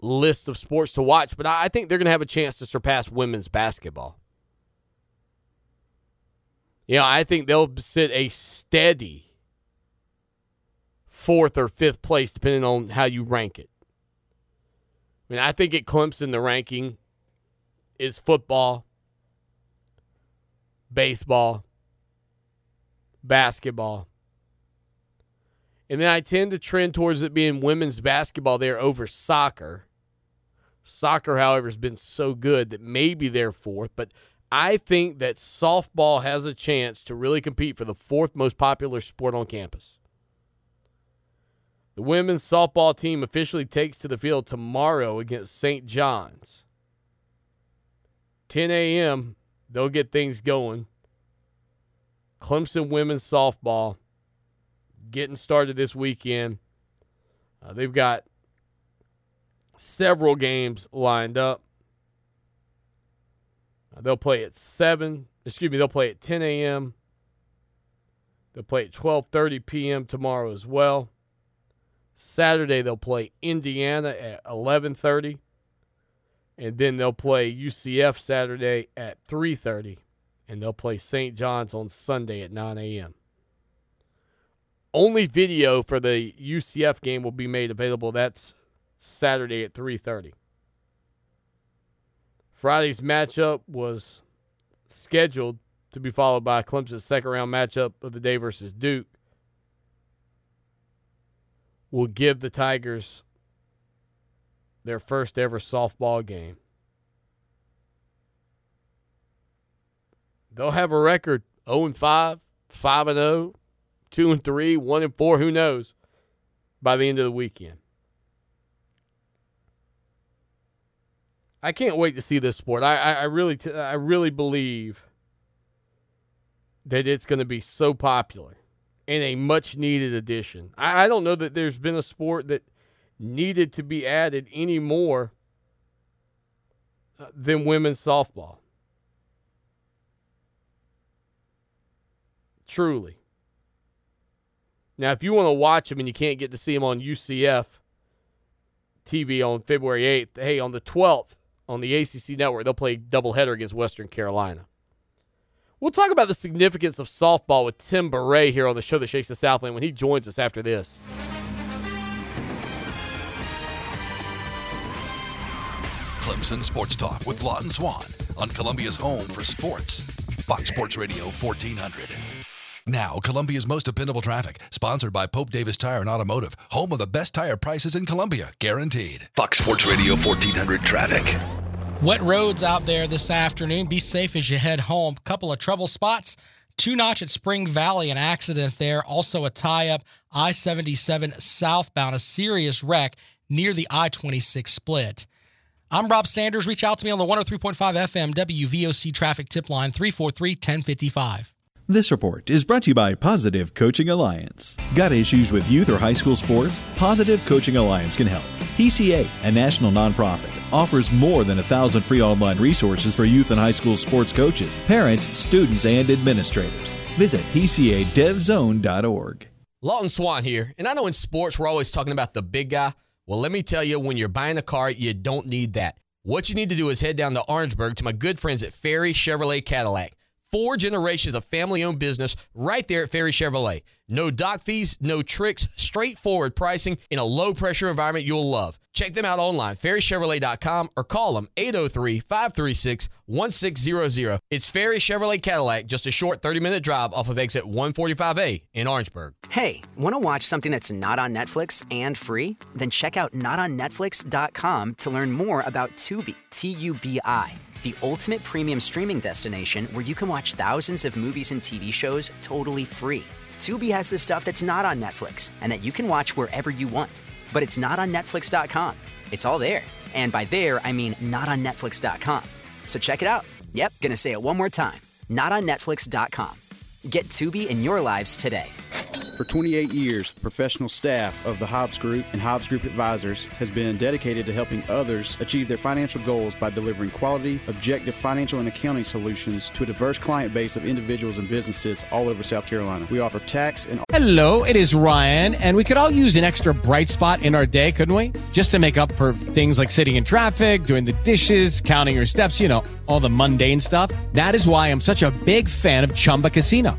list of sports to watch. But I think they're going to have a chance to surpass women's basketball. You know, I think they'll sit a steady 4th or 5th place, depending on how you rank it. I mean, I think at Clemson, the ranking is football, baseball, basketball. And then I tend to trend towards it being women's basketball there over soccer. Soccer, however, has been so good that maybe they're 4th, but I think that softball has a chance to really compete for the 4th most popular sport on campus. The women's softball team officially takes to the field tomorrow against St. John's. 10 a.m., they'll get things going. Clemson women's softball getting started this weekend. They've got several games lined up. They'll play at 10 a.m. They'll play at 12:30 p.m. tomorrow as well. Saturday, they'll play Indiana at 11:30. And then they'll play UCF Saturday at 3:30. And they'll play St. John's on Sunday at 9 a.m. Only video for the UCF game will be made available. That's Saturday at 3:30. Friday's matchup was scheduled to be followed by Clemson's second-round matchup of the day versus Duke. Will give the Tigers their first-ever softball game. They'll have a record 0-5, 5-0, 2-3, 1-4, who knows, by the end of the weekend. I can't wait to see this sport. I really believe that it's going to be so popular and a much-needed addition. I don't know that there's been a sport that needed to be added any more than women's softball. Truly. Now, if you want to watch them and you can't get to see them on UCF TV on February 8th, hey, on the 12th, on the ACC Network, they'll play doubleheader against Western Carolina. We'll talk about the significance of softball with Tim Bourret here on the show that shakes the Southland when he joins us after this. Clemson Sports Talk with Lawton Swan on Columbia's home for sports, Fox Sports Radio 1400. Now, Columbia's most dependable traffic, sponsored by Pope Davis Tire and Automotive, home of the best tire prices in Columbia, guaranteed. Fox Sports Radio 1400 traffic. Wet roads out there this afternoon. Be safe as you head home. Couple of trouble spots. 2-notch at Spring Valley, an accident there. Also a tie-up, I-77 southbound, a serious wreck near the I-26 split. I'm Rob Sanders. Reach out to me on the 103.5 FM WVOC traffic tip line 343-1055. This report is brought to you by Positive Coaching Alliance. Got issues with youth or high school sports? Positive Coaching Alliance can help. PCA, a national nonprofit, offers more than 1,000 free online resources for youth and high school sports coaches, parents, students, and administrators. Visit PCADevZone.org. Lawton Swan here, and I know in sports we're always talking about the big guy. Well, let me tell you, when you're buying a car, you don't need that. What you need to do is head down to Orangeburg to my good friends at Ferry Chevrolet Cadillac. 4 generations of family-owned business right there at Ferry Chevrolet. No dock fees, no tricks, straightforward pricing in a low-pressure environment you'll love. Check them out online, ferrychevrolet.com, or call them 803-536-1600. It's Ferry Chevrolet Cadillac, just a short 30-minute drive off of exit 145A in Orangeburg. Hey, want to watch something that's not on Netflix and free? Then check out notonnetflix.com to learn more about Tubi, T-U-B-I. The ultimate premium streaming destination where you can watch thousands of movies and TV shows totally free. Tubi has the stuff that's not on Netflix and that you can watch wherever you want. But it's not on Netflix.com. It's all there. And by there, I mean not on Netflix.com. So check it out. Yep, gonna say it one more time. Not on Netflix.com. Get Tubi in your lives today. For 28 years, the professional staff of the Hobbs Group and Hobbs Group Advisors has been dedicated to helping others achieve their financial goals by delivering quality, objective financial and accounting solutions to a diverse client base of individuals and businesses all over South Carolina. We offer tax and... Hello, it is Ryan, and we could all use an extra bright spot in our day, couldn't we? Just to make up for things like sitting in traffic, doing the dishes, counting your steps, you know, all the mundane stuff. That is why I'm such a big fan of Chumba Casino.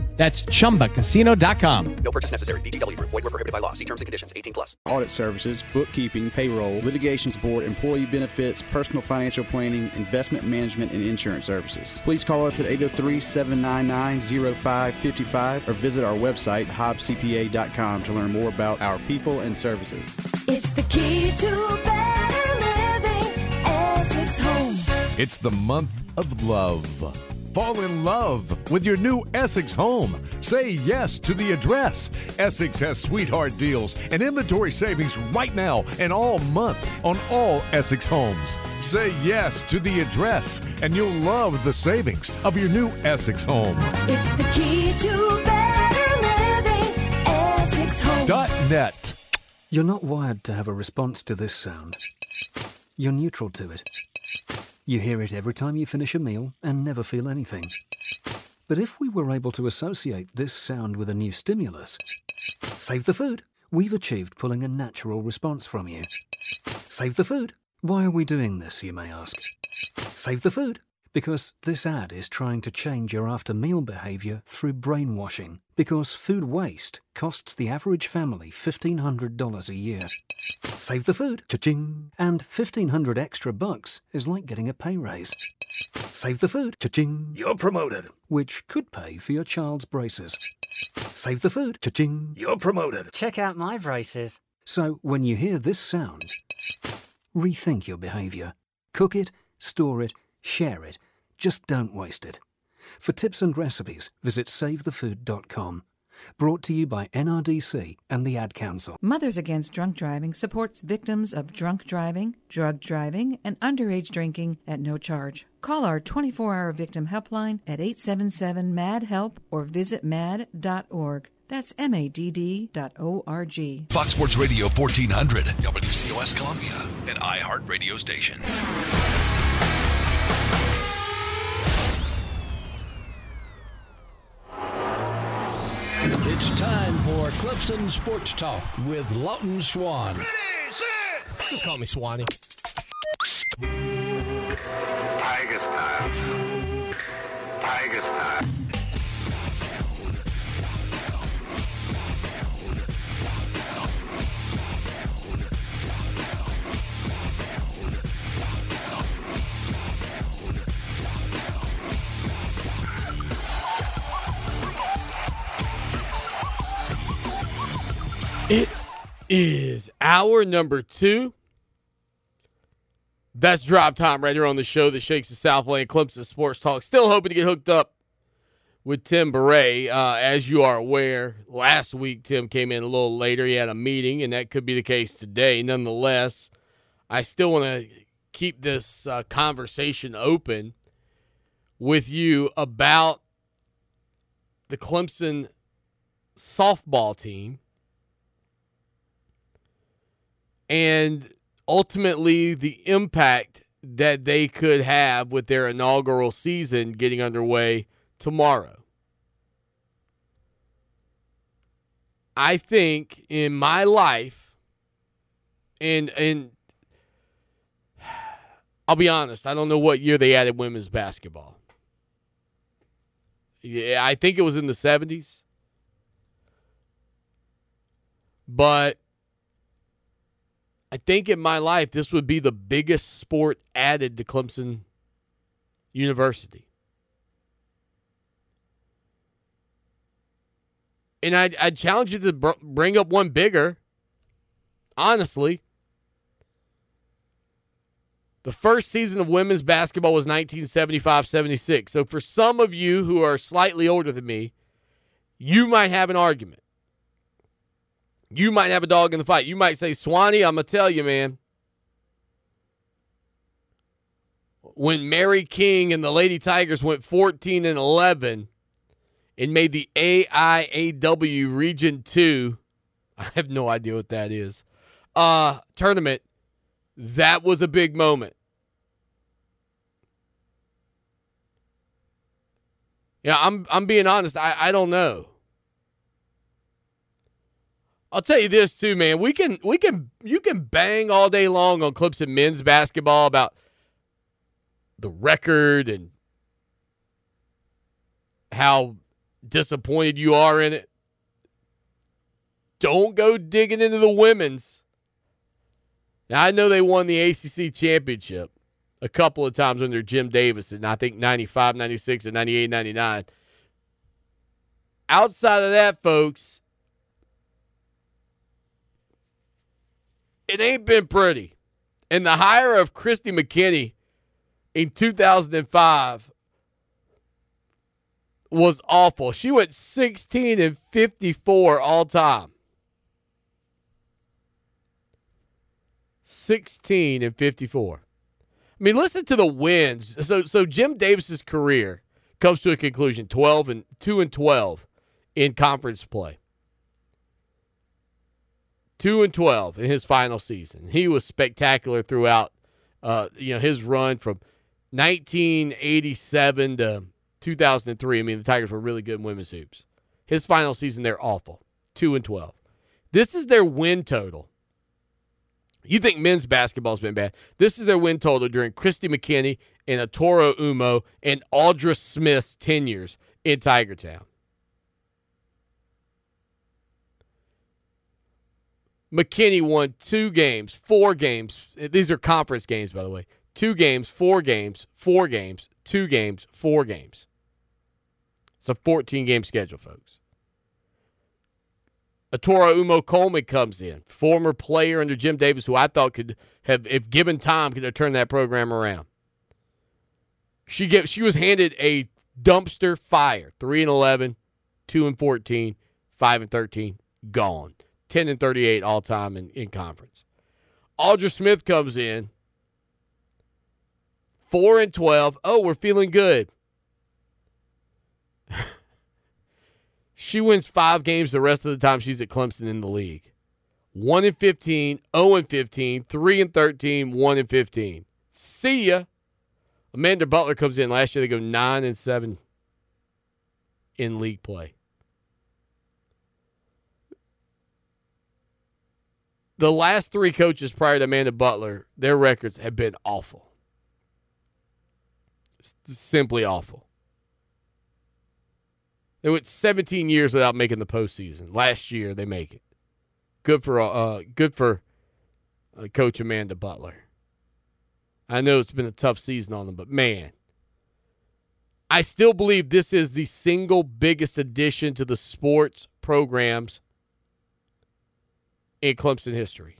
That's ChumbaCasino.com. No purchase necessary. VGW Group. Void where prohibited by law. See terms and conditions. 18+. Audit services, bookkeeping, payroll, litigation support, employee benefits, personal financial planning, investment management, and insurance services. Please call us at 803-799-0555 or visit our website, HobbsCPA.com, to learn more about our people and services. It's the key to better living. Essex Homes. It's the month of love. Fall in love with your new Essex home. Say yes to the address. Essex has sweetheart deals and inventory savings right now and all month on all Essex homes. Say yes to the address, and you'll love the savings of your new Essex home. It's the key to better living. Essex Homes.net. You're not wired to have a response to this sound. You're neutral to it. You hear it every time you finish a meal and never feel anything. But if we were able to associate this sound with a new stimulus, save the food, we've achieved pulling a natural response from you. Save the food. Why are we doing this, you may ask? Save the food. Because this ad is trying to change your after-meal behavior through brainwashing, because food waste costs the average family $1,500 a year. Save the food, cha-ching, and $1,500 extra bucks is like getting a pay raise. Save the food, cha-ching, you're promoted, which could pay for your child's braces. Save the food, cha-ching, you're promoted. Check out my braces. So when you hear this sound, rethink your behavior. Cook it, store it, share it. Just don't waste it. For tips and recipes, visit SaveTheFood.com. Brought to you by NRDC and the Ad Council. Mothers Against Drunk Driving supports victims of drunk driving, drug driving, and underage drinking at no charge. Call our 24-hour victim helpline at 877-MAD-HELP or visit mad.org. That's MADD.org. Fox Sports Radio 1400, WCOS Columbia, an iHeart radio station. It's time for Clemson Sports Talk with Lawton Swan. Ready, set. Just call me Swanee. Tiger style. Tiger style. It is hour number 2. That's drop time right here on the show that shakes the South Lane, Clemson Sports Talk. Still hoping to get hooked up with Tim Bourret. As you are aware, last week Tim came in a little later. He had a meeting, and that could be the case today. Nonetheless, I still want to keep this conversation open with you about the Clemson softball team. And ultimately, the impact that they could have with their inaugural season getting underway tomorrow. I think in my life, and I'll be honest, I don't know what year they added women's basketball. Yeah, I think it was in the 70s. But I think in my life, this would be the biggest sport added to Clemson University. And I challenge you to bring up one bigger, honestly. The first season of women's basketball was 1975-76. So for some of you who are slightly older than me, you might have an argument. You might have a dog in the fight. You might say, Swanee, I'm going to tell you, man. When Mary King and the Lady Tigers went 14-11 and made the AIAW Region 2, I have no idea what that is, tournament, that was a big moment. Yeah, I'm being honest. I don't know. I'll tell you this too, man. You can bang all day long on Clemson men's basketball about the record and how disappointed you are in it. Don't go digging into the women's. Now, I know they won the ACC championship a couple of times under Jim Davis, and I think 95, 96, and 98, 99. Outside of that, folks, it ain't been pretty. And the hire of Christy McKinney in 2005 was awful. She went 16-54 all time. 16-54. I mean, listen to the wins. So Jim Davis's career comes to a conclusion, 2-12 in conference play. 2-12 in his final season. He was spectacular throughout, his run from 1987 to 2003. I mean, the Tigers were really good in women's hoops. His final season, they're awful. 2-12. This is their win total. You think men's basketball's been bad. This is their win total during Christy McKinney and Atoro Umo and Audra Smith's tenures in Tiger Town. McKinney won 2 games, 4 games. These are conference games, by the way. 2 games, 4 games, 4 games, 2 games, 4 games. It's a 14-game schedule, folks. Atoro Umo Coleman comes in, former player under Jim Davis, who I thought could have, if given time, could have turned that program around. She was handed a dumpster fire, 3-11, 2-14, 5-13, gone. 10-38 all-time in conference. Audra Smith comes in, 4-12. Oh, we're feeling good. She wins 5 games the rest of the time she's at Clemson in the league. 1-15, 0-15, 3-13, 1-15. See ya. Amanda Butler comes in. Last year they go 9-7 in league play. The last 3 coaches prior to Amanda Butler, their records have been awful. Simply awful. They went 17 years without making the postseason. Last year, they make it. Good for Coach Amanda Butler. I know it's been a tough season on them, but man, I still believe this is the single biggest addition to the sports programs in Clemson history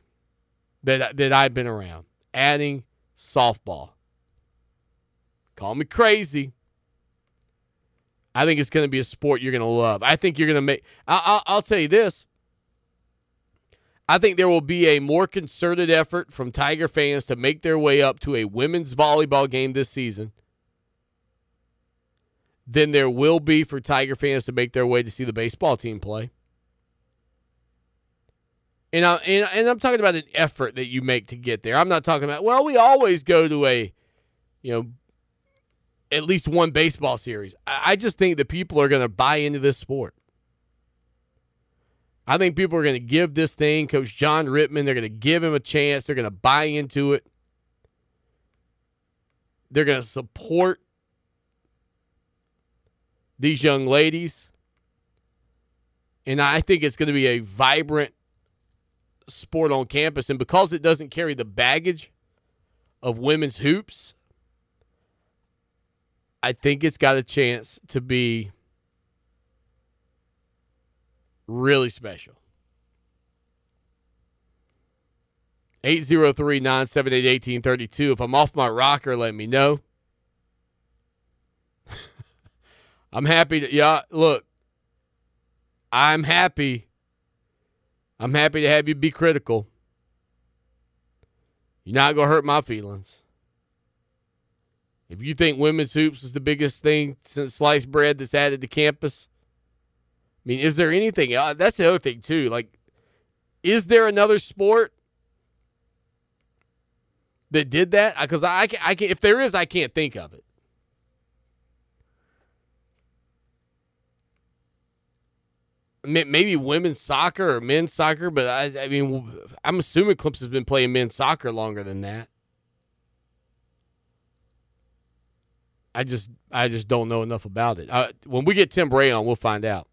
that I've been around, adding softball. Call me crazy. I think it's going to be a sport you're going to love. I think you're going to make – I'll tell you this. I think there will be a more concerted effort from Tiger fans to make their way up to a women's volleyball game this season than there will be for Tiger fans to make their way to see the baseball team play. And I'm talking about an effort that you make to get there. I'm not talking about, well, we always go to a, at least one baseball series. I just think that people are going to buy into this sport. I think people are going to give this thing, Coach John Rittman, they're going to give him a chance. They're going to buy into it. They're going to support these young ladies. And I think it's going to be a vibrant sport on campus, and because it doesn't carry the baggage of women's hoops, I think it's got a chance to be really special. 803-978-1832. If I'm off my rocker, let me know. I'm happy to, yeah, look, I'm happy I'm happy to have you be critical. You're not going to hurt my feelings. If you think women's hoops is the biggest thing since sliced bread that's added to campus, I mean, is there anything else? That's the other thing, too. Like, is there another sport that did that? Because I can, if there is, I can't think of it. Maybe women's soccer or men's soccer, but I mean, I'm assuming Clemson's been playing men's soccer longer than that. I just don't know enough about it. When we get Tim Bourret on, we'll find out.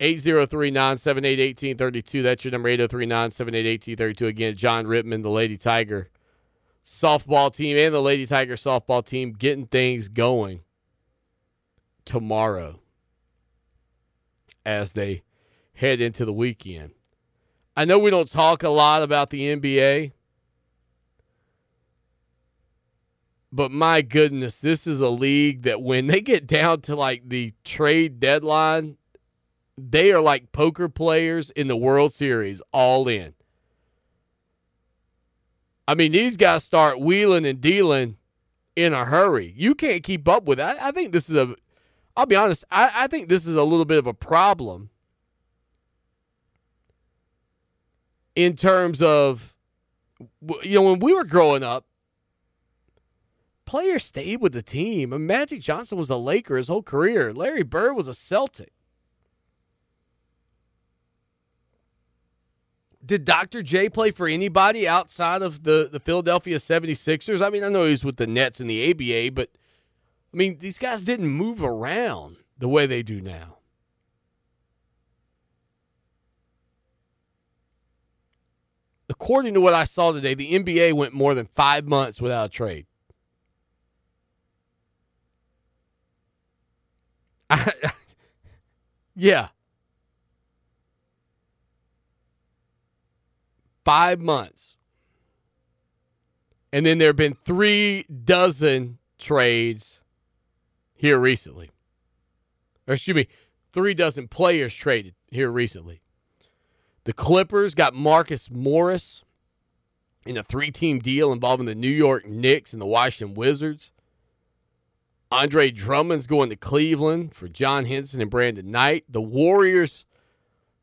803-978-1832. That's your number, 803-978-1832. Again, John Rittman, the Lady Tiger softball team and the Lady Tiger softball team getting things going tomorrow as they head into the weekend. I know we don't talk a lot about the NBA, but my goodness, this is a league that when they get down to like the trade deadline, they are like poker players in the World Series, all in. I mean, these guys start wheeling and dealing in a hurry. You can't keep up with it. I think this is I'll be honest, I think this is a little bit of a problem in terms of, you know, when we were growing up, players stayed with the team. I mean, Magic Johnson was a Laker his whole career. Larry Bird was a Celtic. Did Dr. J play for anybody outside of the Philadelphia 76ers? I mean, I know he's with the Nets and the ABA, but, I mean, these guys didn't move around the way they do now. According to what I saw today, the NBA went more than 5 months without a trade. Yeah. 5 months. And then there have been 36 trades here recently. Or excuse me, 36 players traded here recently. The Clippers got Marcus Morris in a 3-team deal involving the New York Knicks and the Washington Wizards. Andre Drummond's going to Cleveland for John Henson and Brandon Knight. The Warriors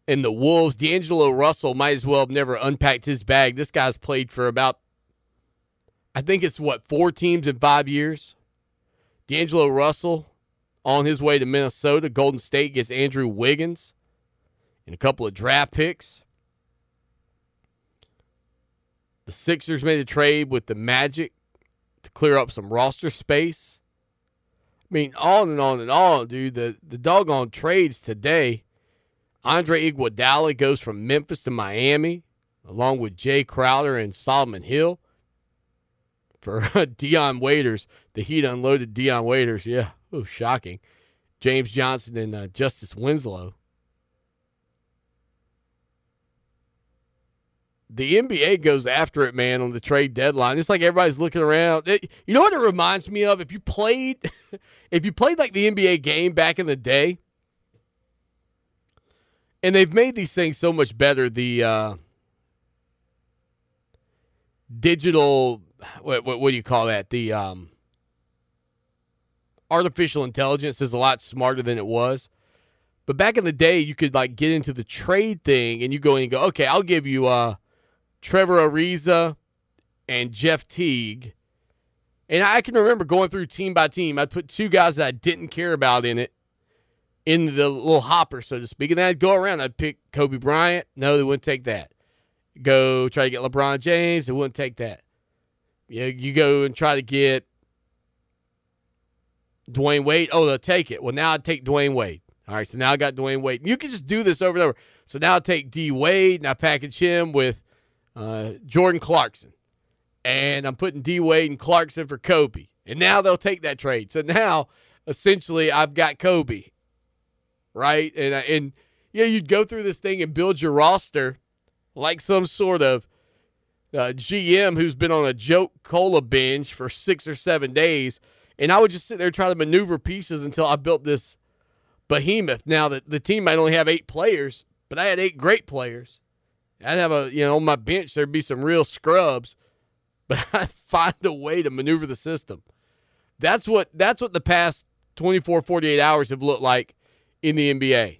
and the Wolves, D'Angelo Russell might as well have never unpacked his bag. This guy's played for about, I think it's what, 4 teams in 5 years? D'Angelo Russell on his way to Minnesota. Golden State gets Andrew Wiggins and a couple of draft picks. The Sixers made a trade with the Magic to clear up some roster space. I mean, on and on and on, dude. The doggone trades today. Andre Iguodala goes from Memphis to Miami, along with Jay Crowder and Solomon Hill. For Deion Waiters, the Heat unloaded Deion Waiters. Yeah, oh, shocking. James Johnson and Justice Winslow. The NBA goes after it, man, on the trade deadline. It's like everybody's looking around. You know what it reminds me of? If you played, like the NBA game back in the day. And they've made these things so much better. The digital, what do you call that? The artificial intelligence is a lot smarter than it was. But back in the day, you could like get into the trade thing and you go in and go, okay, I'll give you Trevor Ariza and Jeff Teague. And I can remember going through team by team. I'd put 2 guys that I didn't care about in it, in the little hopper, so to speak. And then I'd go around. I'd pick Kobe Bryant. No, they wouldn't take that. Go try to get LeBron James. They wouldn't take that. You go and try to get Dwayne Wade. Oh, they'll take it. Well, now I'd take Dwayne Wade. All right, so now I got Dwayne Wade. You can just do this over and over. So now I'll take D. Wade, and I package him with Jordan Clarkson. And I'm putting D. Wade and Clarkson for Kobe. And now they'll take that trade. So now, essentially, I've got Kobe. Right? And yeah, you'd go through this thing and build your roster like some sort of GM who's been on a joke cola binge for 6 or 7 days. And I would just sit there and try to maneuver pieces until I built this behemoth. Now, the team might only have 8 players, but I had 8 great players. I'd have a, you know, on my bench, there'd be some real scrubs, but I'd find a way to maneuver the system. That's what the past 24, 48 hours have looked like in the NBA.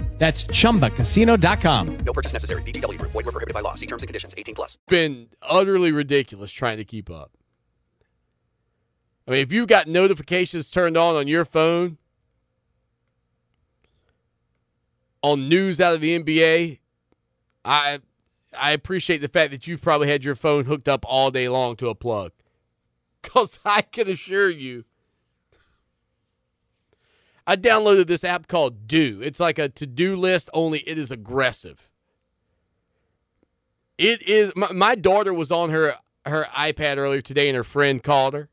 That's ChumbaCasino.com. No purchase necessary. VGW Group. Void where prohibited by law. See terms and conditions. 18+. Been utterly ridiculous trying to keep up. I mean, if you've got notifications turned on your phone, on news out of the NBA, I appreciate the fact that you've probably had your phone hooked up all day long to a plug. Because I can assure you, I downloaded this app called Do. It's like a to-do list, only it is aggressive. It is. My daughter was on her iPad earlier today, and her friend called her,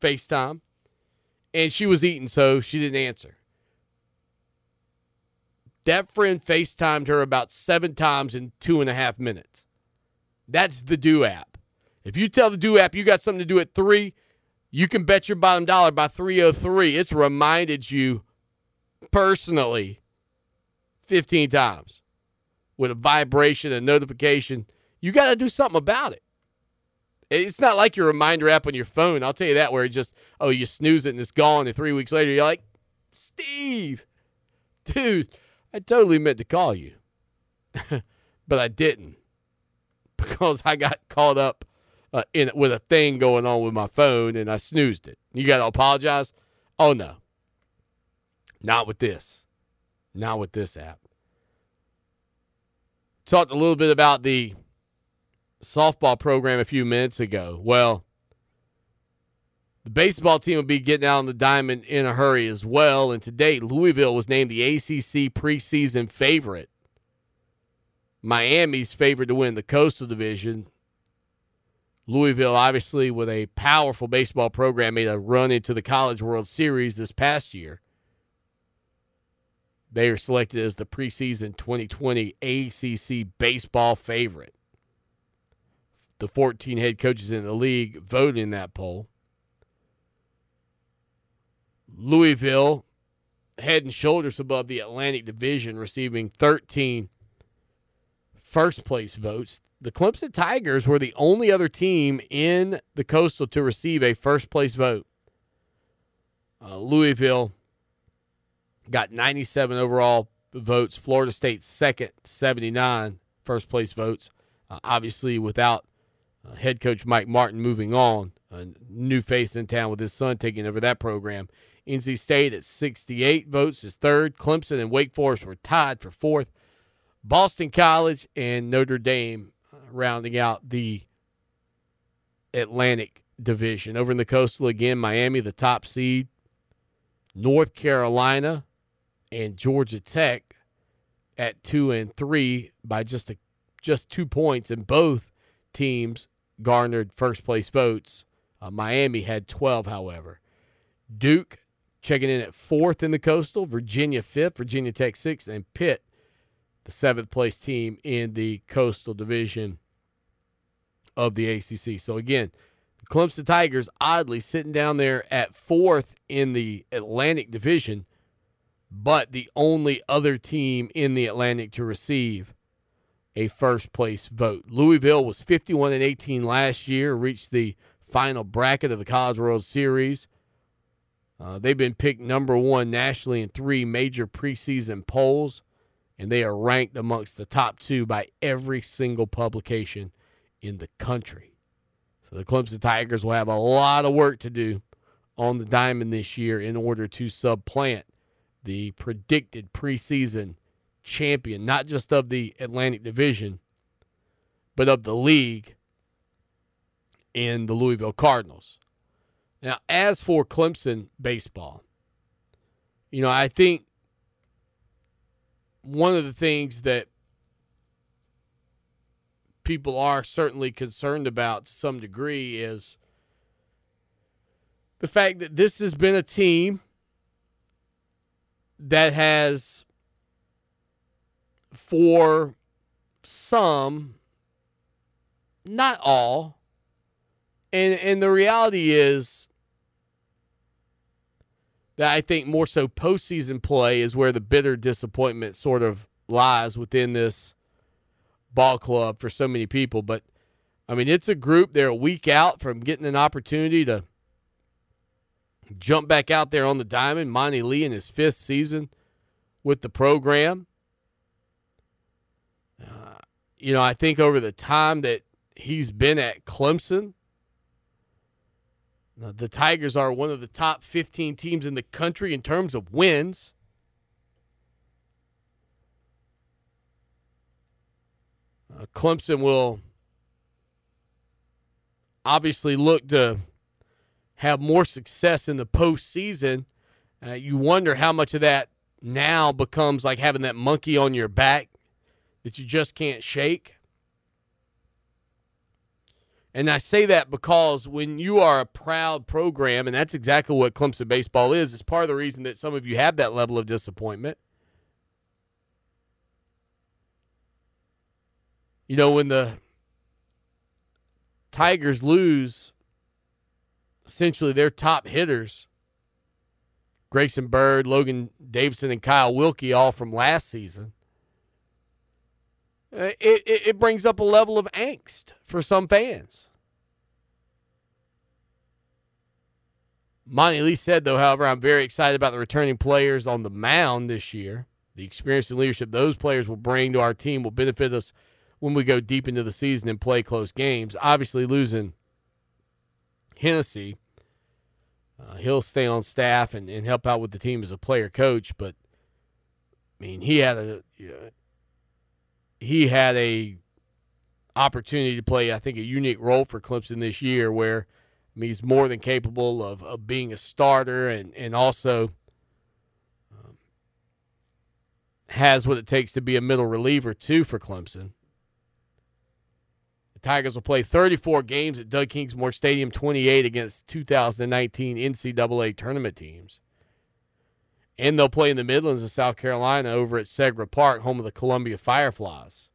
FaceTime, and she was eating, so she didn't answer. That friend FaceTimed her about 7 times in 2.5 minutes. That's the Do app. If you tell the Do app you got something to do at 3, you can bet your bottom dollar by 3:03. It's reminded you personally 15 times with a vibration and notification. You got to do something about it. It's not like your reminder app on your phone. I'll tell you that, where it just, oh, you snooze it and it's gone. And 3 weeks later, you're like, Steve, dude, I totally meant to call you, but I didn't because I got caught up with a thing going on with my phone, and I snoozed it. You got to apologize? Oh, no. Not with this. Not with this app. Talked a little bit about the softball program a few minutes ago. Well, the baseball team will be getting out on the diamond in a hurry as well, and today Louisville was named the ACC preseason favorite. Miami's favored to win the Coastal Division. Louisville, obviously, with a powerful baseball program, made a run into the College World Series this past year. They are selected as the preseason 2020 ACC baseball favorite. The 14 head coaches in the league voted in that poll. Louisville, head and shoulders above the Atlantic Division, receiving 13 first-place votes. The Clemson Tigers were the only other team in the Coastal to receive a first-place vote. Louisville got 97 overall votes. Florida State second, 79 first-place votes. Obviously, without head coach Mike Martin moving on, a new face in town with his son taking over that program. NC State at 68 votes is third. Clemson and Wake Forest were tied for fourth. Boston College and Notre Dame rounding out the Atlantic Division. Over in the Coastal again, Miami, the top seed. North Carolina and Georgia Tech at 2 and 3 by just 2 points, and both teams garnered first-place votes. Miami had 12, however. Duke checking in at 4th in the Coastal, Virginia 5th, Virginia Tech 6th, and Pitt, the 7th-place team in the Coastal Division of the ACC. So, again, the Clemson Tigers oddly sitting down there at 4th in the Atlantic Division, but the only other team in the Atlantic to receive a first-place vote. Louisville was 51-18 last year, reached the final bracket of the College World Series. They've been picked number 1 nationally in 3 major preseason polls, and they are ranked amongst the top 2 by every single publication in the country. So the Clemson Tigers will have a lot of work to do on the diamond this year in order to supplant the predicted preseason champion, not just of the Atlantic Division, but of the league, in the Louisville Cardinals. Now, as for Clemson baseball, you know, I think one of the things that people are certainly concerned about to some degree is the fact that this has been a team that has, for some, not all, and the reality is that I think more so postseason play is where the bitter disappointment sort of lies within this ball club for so many people. But, I mean, it's a group. They're a week out from getting an opportunity to jump back out there on the diamond. Monty Lee in his fifth season with the program. You know, I think over the time that he's been at Clemson, the Tigers are one of the top 15 teams in the country in terms of wins. Clemson will obviously look to have more success in the postseason. You wonder how much of that now becomes like having that monkey on your back that you just can't shake. And I say that because when you are a proud program, and that's exactly what Clemson baseball is, it's part of the reason that some of you have that level of disappointment. You know, when the Tigers lose essentially their top hitters, Grayson Bird, Logan Davidson, and Kyle Wilkie, all from last season, it brings up a level of angst for some fans. Monty Lee said, though, however, I'm very excited about the returning players on the mound this year. The experience and leadership those players will bring to our team will benefit us when we go deep into the season and play close games. Obviously, losing Hennessy, he'll stay on staff and help out with the team as a player coach. But, I mean, he had a opportunity to play, I think, a unique role for Clemson this year where, I mean, he's more than capable of being a starter and also has what it takes to be a middle reliever, too, for Clemson. The Tigers will play 34 games at Doug Kingsmore Stadium, 28 against 2019 NCAA tournament teams. And they'll play in the Midlands of South Carolina over at Segra Park, home of the Columbia Fireflies.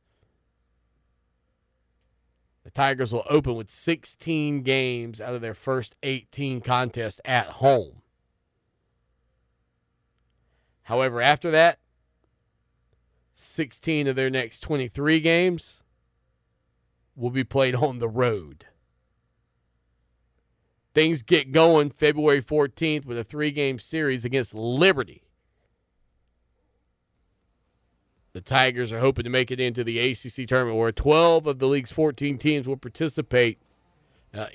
The Tigers will open with 16 games out of their first 18 contests at home. However, after that, 16 of their next 23 games will be played on the road. Things get going February 14th with a 3-game series against Liberty. The Tigers are hoping to make it into the ACC tournament where 12 of the league's 14 teams will participate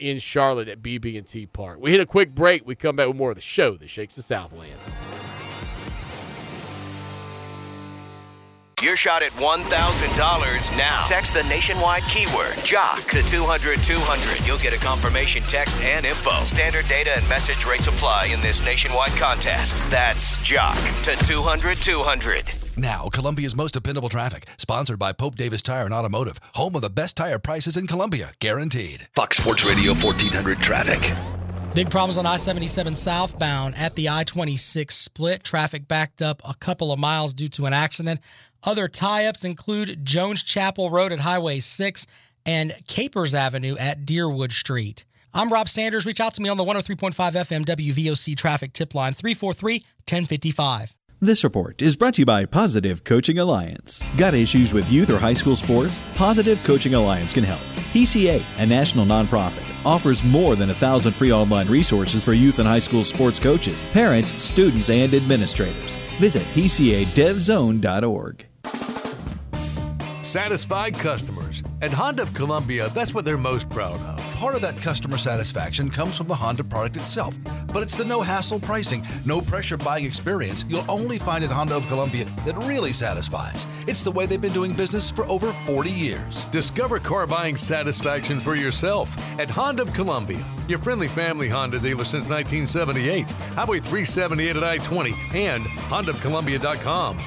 in Charlotte at BB&T Park. We hit a quick break. We come back with more of the show that shakes the Southland. Your shot at $1,000 now. Text the nationwide keyword JOCK to 200-200. You'll get a confirmation text and info. Standard data and message rates apply in this nationwide contest. That's JOCK to 200-200. Now, Columbia's most dependable traffic. Sponsored by Pope Davis Tire and Automotive. Home of the best tire prices in Columbia. Guaranteed. Fox Sports Radio 1400 traffic. Big problems on I-77 southbound at the I-26 split. Traffic backed up a couple of miles due to an accident. Other tie-ups include Jones Chapel Road at Highway 6 and Capers Avenue at Deerwood Street. I'm Rob Sanders. Reach out to me on the 103.5 FM WVOC traffic tip line 343-1055. This report is brought to you by Positive Coaching Alliance. Got issues with youth or high school sports? Positive Coaching Alliance can help. PCA, a national nonprofit, offers more than 1,000 free online resources for youth and high school sports coaches, parents, students, and administrators. Visit PCADevZone.org. Satisfied customers. At Honda of Columbia, that's what they're most proud of. Part of that customer satisfaction comes from the Honda product itself, but it's the no-hassle pricing, no-pressure buying experience you'll only find at Honda of Columbia that really satisfies. It's the way they've been doing business for over 40 years. Discover car buying satisfaction for yourself at Honda of Columbia, your friendly family Honda dealer since 1978, Highway 378 at I-20, and HondaofColumbia.com.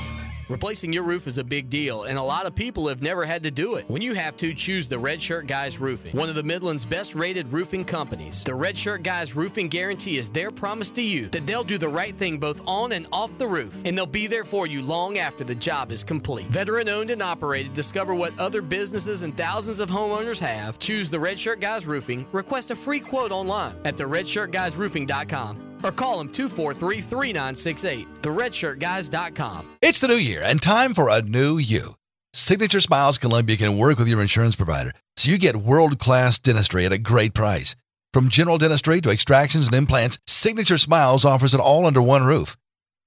Replacing your roof is a big deal, and a lot of people have never had to do it. When you have to, choose the Red Shirt Guys Roofing, one of the Midland's best-rated roofing companies. The Red Shirt Guys Roofing Guarantee is their promise to you that they'll do the right thing both on and off the roof, and they'll be there for you long after the job is complete. Veteran-owned and operated, discover what other businesses and thousands of homeowners have. Choose the Red Shirt Guys Roofing. Request a free quote online at theredshirtguysroofing.com. Or call them 243-3968, theredshirtguys.com. It's the new year and time for a new you. Signature Smiles Columbia can work with your insurance provider so you get world-class dentistry at a great price. From general dentistry to extractions and implants, Signature Smiles offers it all under one roof.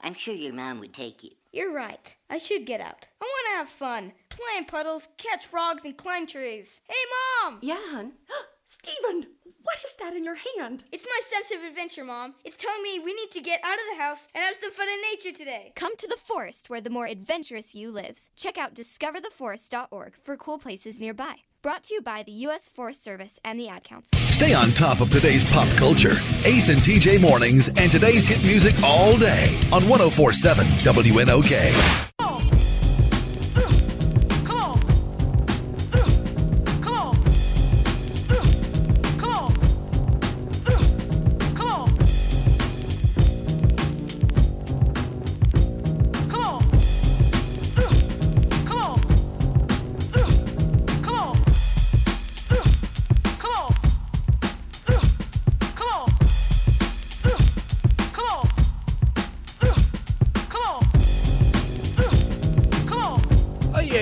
I'm sure your mom would take you. You're right. I should get out. I want to have fun. Play in puddles, catch frogs, and climb trees. Hey, Mom! Yeah, hon? Steven, what is that in your hand? It's my sense of adventure, Mom. It's telling me we need to get out of the house and have some fun in nature today. Come to the forest where the more adventurous you lives. Check out discovertheforest.org for cool places nearby. Brought to you by the U.S. Forest Service and the Ad Council. Stay on top of today's pop culture. Ace and TJ Mornings and today's hit music all day on 104.7 WNOK.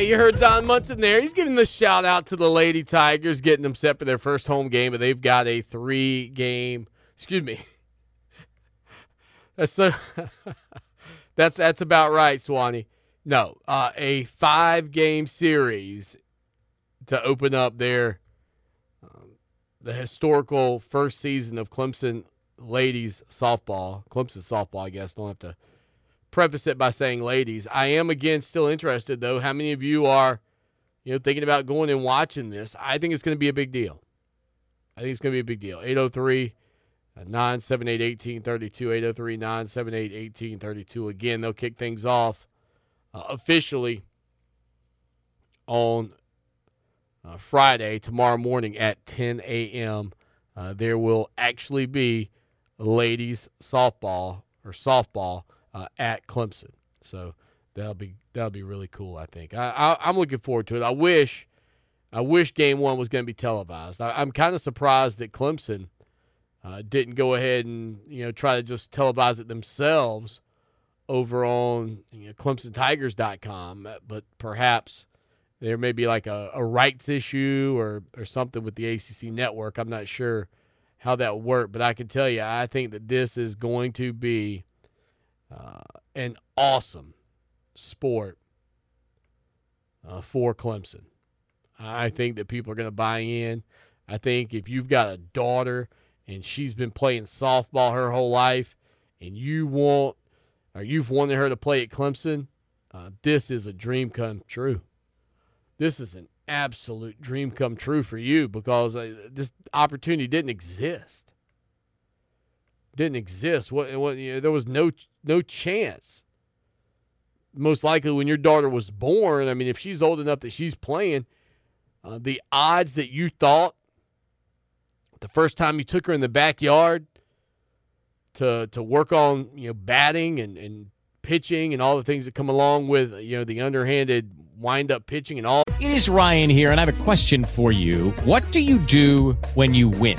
You heard Don Munson there. He's giving the shout out to the Lady Tigers, getting them set for their first home game, but they've got a three-game. Excuse me. That's about right, Swanee. No, a five-game series to open up their the historical first season of Clemson ladies softball. Clemson softball, I guess. Don't have to preface it by saying ladies. I am, again, still interested, though. How many of you are, thinking about going and watching this? I think it's going to be a big deal. 803-978-1832, 803-978-1832. Again, they'll kick things off officially on Friday, tomorrow morning at 10 a.m. There will actually be ladies softball or softball at Clemson, so that'll be really cool. I think I'm looking forward to it. I wish Game 1 was going to be televised. I'm kind of surprised that Clemson didn't go ahead and try to just televise it themselves over on ClemsonTigers.com. But perhaps there may be like a rights issue or something with the ACC Network. I'm not sure how that worked, but I can tell you, I think that this is going to be an awesome sport for Clemson. I think that people are going to buy in. I think if you've got a daughter and she's been playing softball her whole life and you've wanted her to play at Clemson, this is a dream come true. This is an absolute dream come true for you because this opportunity didn't exist. There was no chance most likely when your daughter was born, I mean, if she's old enough that she's playing, the odds that you thought the first time you took her in the backyard to work on, you know, batting and pitching and all the things that come along with, you know, the underhanded wind-up pitching and all. It is Ryan here, and I have a question for you. What do you do when you win?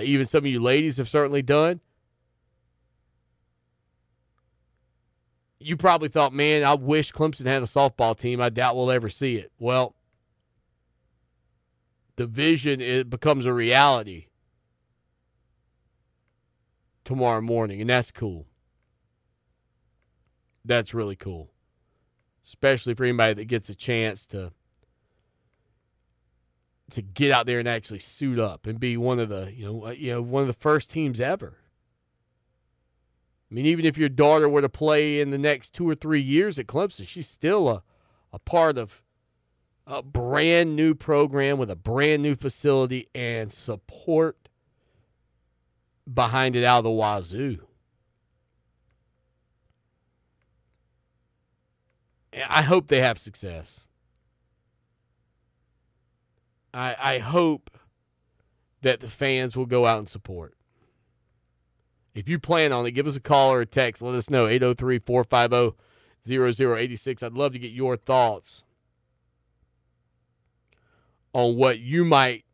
even some of you ladies have certainly done. You probably thought, man, I wish Clemson had a softball team. I doubt we'll ever see it. Well, the vision, it becomes a reality tomorrow morning, and that's cool. That's really cool, especially for anybody that gets a chance to get out there and actually suit up and be one of the, you know, one of the first teams ever. I mean, even if your daughter were to play in the next 2 or 3 years at Clemson, she's still a part of a brand new program with a brand new facility and support behind it out of the wazoo. I hope they have success. I hope that the fans will go out and support. If you plan on it, give us a call or a text. Let us know, 803-450-0086. I'd love to get your thoughts on what you might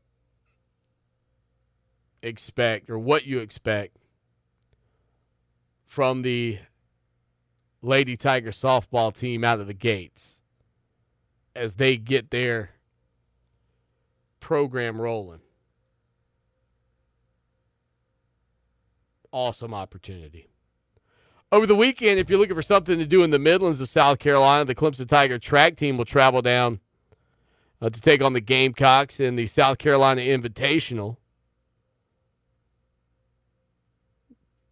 expect or what you expect from the Lady Tiger softball team out of the gates as they get their program rolling. Awesome opportunity. Over the weekend, if you're looking for something to do in the Midlands of South Carolina, the Clemson Tiger track team will travel down to take on the Gamecocks in the South Carolina Invitational.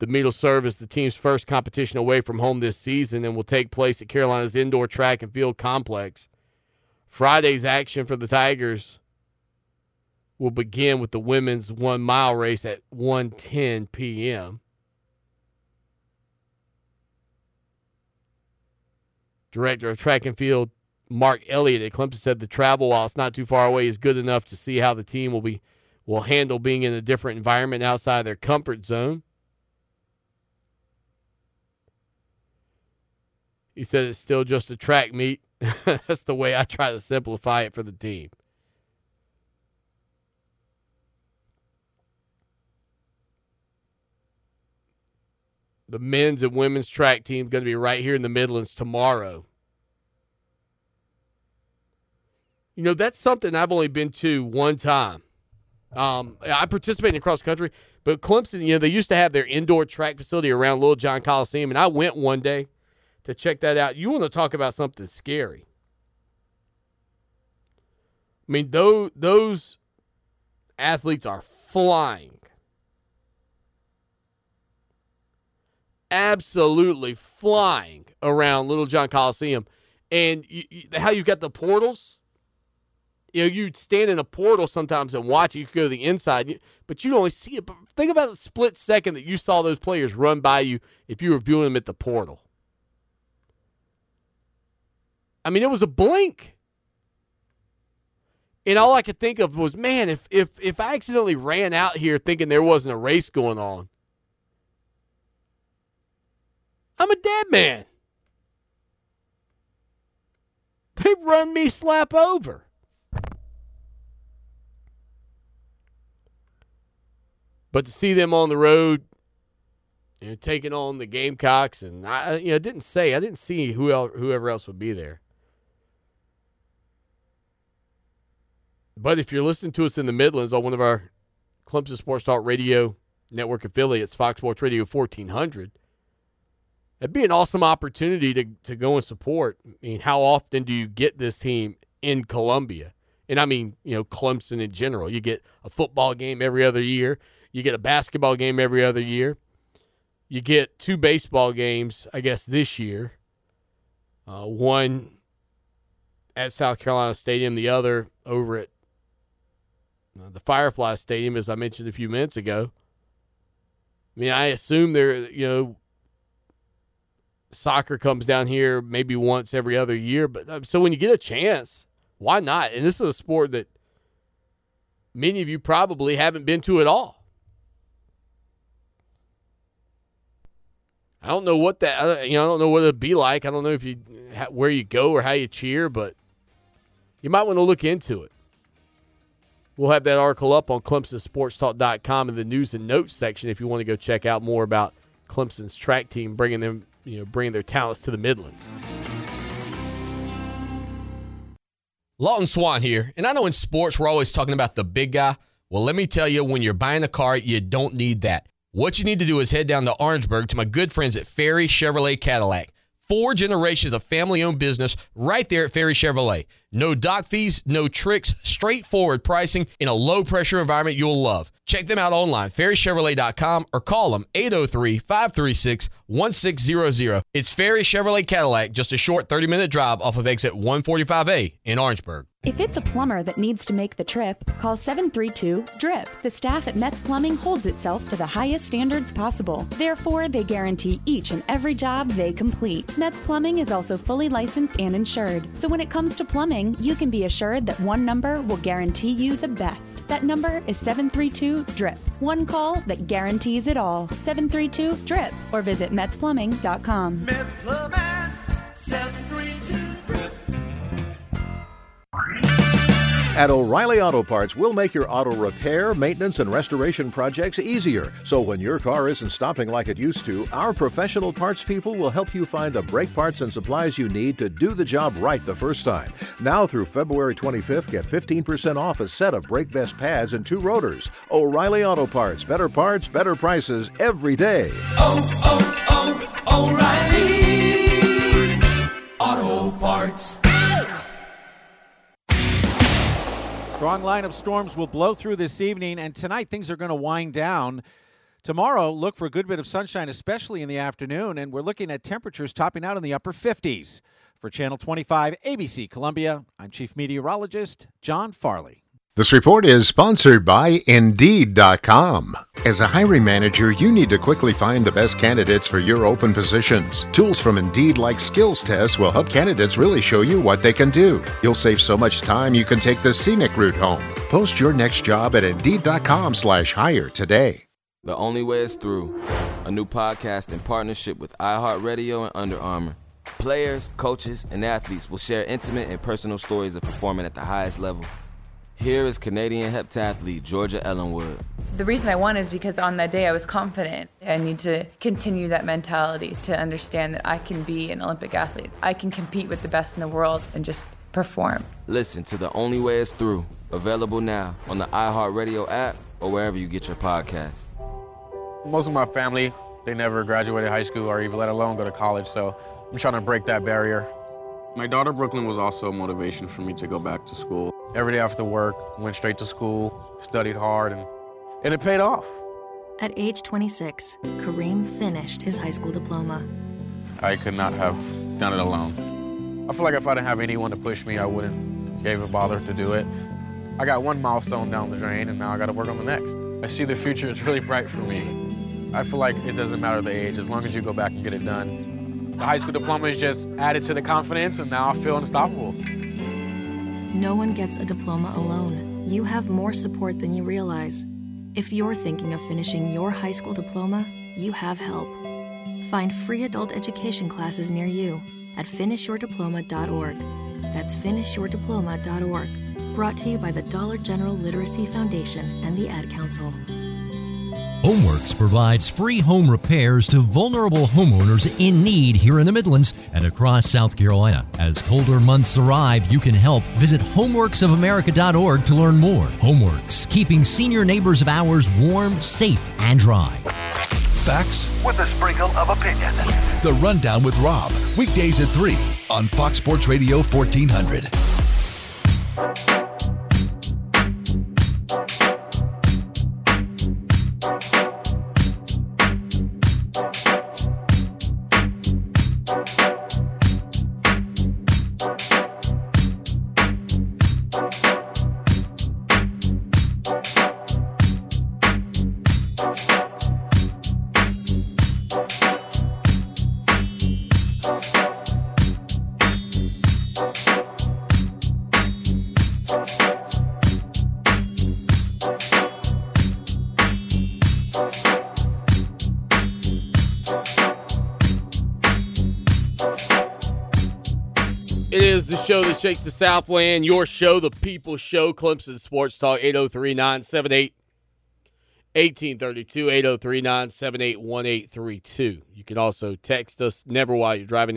The meet will serve as the team's first competition away from home this season and will take place at Carolina's indoor track and field complex. Friday's action for the Tigers will begin with the women's 1 mile race at 1:10 p.m. Director of Track and Field Mark Elliott at Clemson said the travel, while it's not too far away, is good enough to see how the team will handle being in a different environment outside their comfort zone. He said it's still just a track meet. That's the way I try to simplify it for the team. The men's and women's track team is going to be right here in the Midlands tomorrow. You know, that's something I've only been to one time. I participated in cross country, but Clemson, you know, they used to have their indoor track facility around Little John Coliseum, and I went one day to check that out. You want to talk about something scary. I mean, those athletes are flying. Absolutely flying around Little John Coliseum. And how you've got the portals. You know, you'd stand in a portal sometimes and watch it. You could go to the inside, but you only see it. But think about the split second that you saw those players run by you if you were viewing them at the portal. I mean, it was a blink. And all I could think of was, man, if I accidentally ran out here thinking there wasn't a race going on, I'm a dead man. They run me slap over. But to see them on the road, you know, taking on the Gamecocks, and I didn't see whoever else would be there. But if you're listening to us in the Midlands on one of our Clemson Sports Talk Radio Network affiliates, Fox Sports Radio 1400. That'd be an awesome opportunity to go and support. I mean, how often do you get this team in Columbia? And I mean, you know, Clemson in general. You get a football game every other year. You get a basketball game every other year. You get two baseball games, I guess, this year. One at South Carolina Stadium, the other over at the Firefly Stadium, as I mentioned a few minutes ago. I mean, I assume there, you know, soccer comes down here maybe once every other year. But so when you get a chance, why not? And this is a sport that many of you probably haven't been to at all. I don't know what that, you know, I don't know what it'd be like. I don't know if you, where you go or how you cheer, but you might want to look into it. We'll have that article up on ClemsonSportsTalk.com in the news and notes section if you want to go check out more about Clemson's track team bringing them, you know, bringing their talents to the Midlands. Lawton Swan here, and I know in sports we're always talking about the big guy. Well, let me tell you, when you're buying a car, you don't need that. What you need to do is head down to Orangeburg to my good friends at Ferry Chevrolet Cadillac. 4 generations of family-owned business right there at Ferry Chevrolet. No dock fees, no tricks, straightforward pricing in a low-pressure environment you'll love. Check them out online, ferrychevrolet.com, or call them 803-536-1600. It's Ferry Chevrolet Cadillac, just a short 30-minute drive off of exit 145A in Orangeburg. If it's a plumber that needs to make the trip, call 732-DRIP. The staff at Metz Plumbing holds itself to the highest standards possible. Therefore, they guarantee each and every job they complete. Metz Plumbing is also fully licensed and insured. So when it comes to plumbing, you can be assured that one number will guarantee you the best. That number is 732-DRIP. One call that guarantees it all. 732-DRIP or visit metzplumbing.com. Metz Plumbing, 732-DRIP. At O'Reilly Auto Parts, we'll make your auto repair, maintenance, and restoration projects easier. So when your car isn't stopping like it used to, our professional parts people will help you find the brake parts and supplies you need to do the job right the first time. Now through February 25th, get 15% off a set of brake vest pads and 2 rotors. O'Reilly Auto Parts, better prices every day. Oh, oh, oh, O'Reilly Auto Parts. Strong line of storms will blow through this evening, and tonight things are going to wind down. Tomorrow, look for a good bit of sunshine, especially in the afternoon, and we're looking at temperatures topping out in the upper 50s. For Channel 25 ABC Columbia, I'm Chief Meteorologist John Farley. This report is sponsored by Indeed.com. As a hiring manager, you need to quickly find the best candidates for your open positions. Tools from Indeed like skills tests will help candidates really show you what they can do. You'll save so much time you can take the scenic route home. Post your next job at Indeed.com/hire today. The Only Way is Through, a new podcast in partnership with iHeartRadio and Under Armour. Players, coaches, and athletes will share intimate and personal stories of performing at the highest level. Here is Canadian heptathlete Georgia Ellenwood. The reason I won is because on that day I was confident. I need to continue that mentality to understand that I can be an Olympic athlete. I can compete with the best in the world and just perform. Listen to The Only Way is Through. Available now on the iHeartRadio app or wherever you get your podcasts. Most of my family, they never graduated high school or even let alone go to college, so I'm trying to break that barrier. My daughter, Brooklyn, was also a motivation for me to go back to school. Every day after work, went straight to school, studied hard, and it paid off. At age 26, Kareem finished his high school diploma. I could not have done it alone. I feel like if I didn't have anyone to push me, I wouldn't even bother to do it. I got one milestone down the drain, and now I got to work on the next. I see the future is really bright for me. I feel like it doesn't matter the age, as long as you go back and get it done. The high school diploma is just added to the confidence, and now I feel unstoppable. No one gets a diploma alone. You have more support than you realize. If you're thinking of finishing your high school diploma, you have help. Find free adult education classes near you at finishyourdiploma.org. That's finishyourdiploma.org. Brought to you by the Dollar General Literacy Foundation and the Ad Council. Homeworks provides free home repairs to vulnerable homeowners in need here in the Midlands and across South Carolina. As colder months arrive, you can help. Visit homeworksofamerica.org to learn more. Homeworks, keeping senior neighbors of ours warm, safe, and dry. facts with a sprinkle of opinion. The Rundown with Rob, weekdays at 3 on Fox Sports Radio 1400. Show that shakes the Southland, your show, the people show, Clemson Sports Talk, 803-978-1832, 803-978-1832. You can also text us, never while you're driving,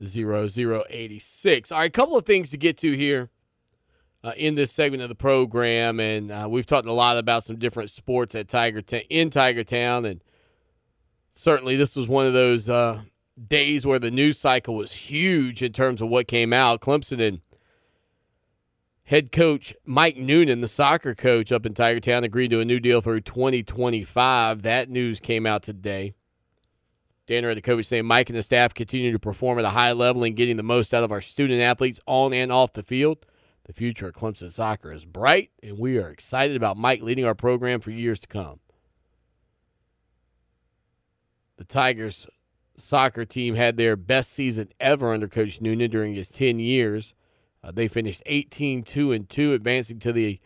803-450-0086. All right, a couple of things to get to here in this segment of the program, and we've talked a lot about some different sports at Tiger Town, and certainly this was one of those days where the news cycle was huge in terms of what came out. Clemson and head coach Mike Noonan, the soccer coach up in Tiger Town, agreed to a new deal through 2025. That news came out today. Dan Radakovich saying Mike and the staff continue to perform at a high level and getting the most out of our student athletes on and off the field. The future of Clemson soccer is bright, and we are excited about Mike leading our program for years to come. The Tigers soccer team had their best season ever under Coach Noonan during his 10 years. They finished 18-2-2, advancing to the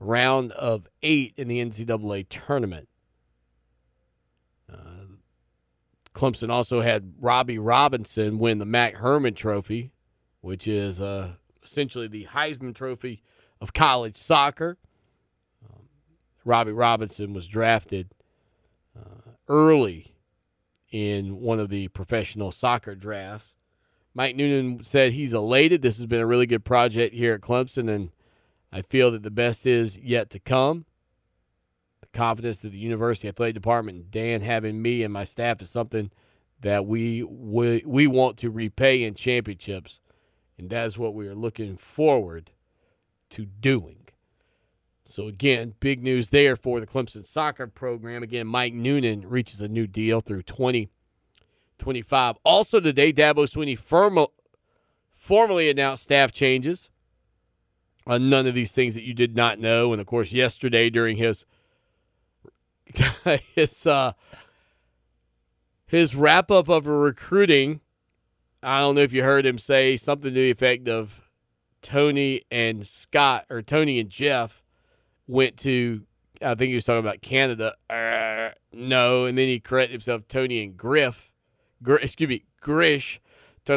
round of 8 in the NCAA tournament. Clemson also had Robbie Robinson win the Mack Herman Trophy, which is essentially the Heisman Trophy of college soccer. Robbie Robinson was drafted early in one of the professional soccer drafts. Mike Noonan said he's elated. This has been a really good project here at Clemson, and I feel that the best is yet to come. The confidence that the University Athletic Department and Dan have in me and my staff is something that we want to repay in championships, and that is what we are looking forward to doing. So, again, big news there for the Clemson soccer program. Again, Mike Noonan reaches a new deal through 2025. Also today, Dabo Swinney formally announced staff changes on none of these things that you did not know. And, of course, yesterday during his wrap-up of recruiting, I don't know if you heard him say something to the effect of Tony and Jeff went to, I think he was talking about Canada. No, and then he corrected himself, Tony and Grish, talking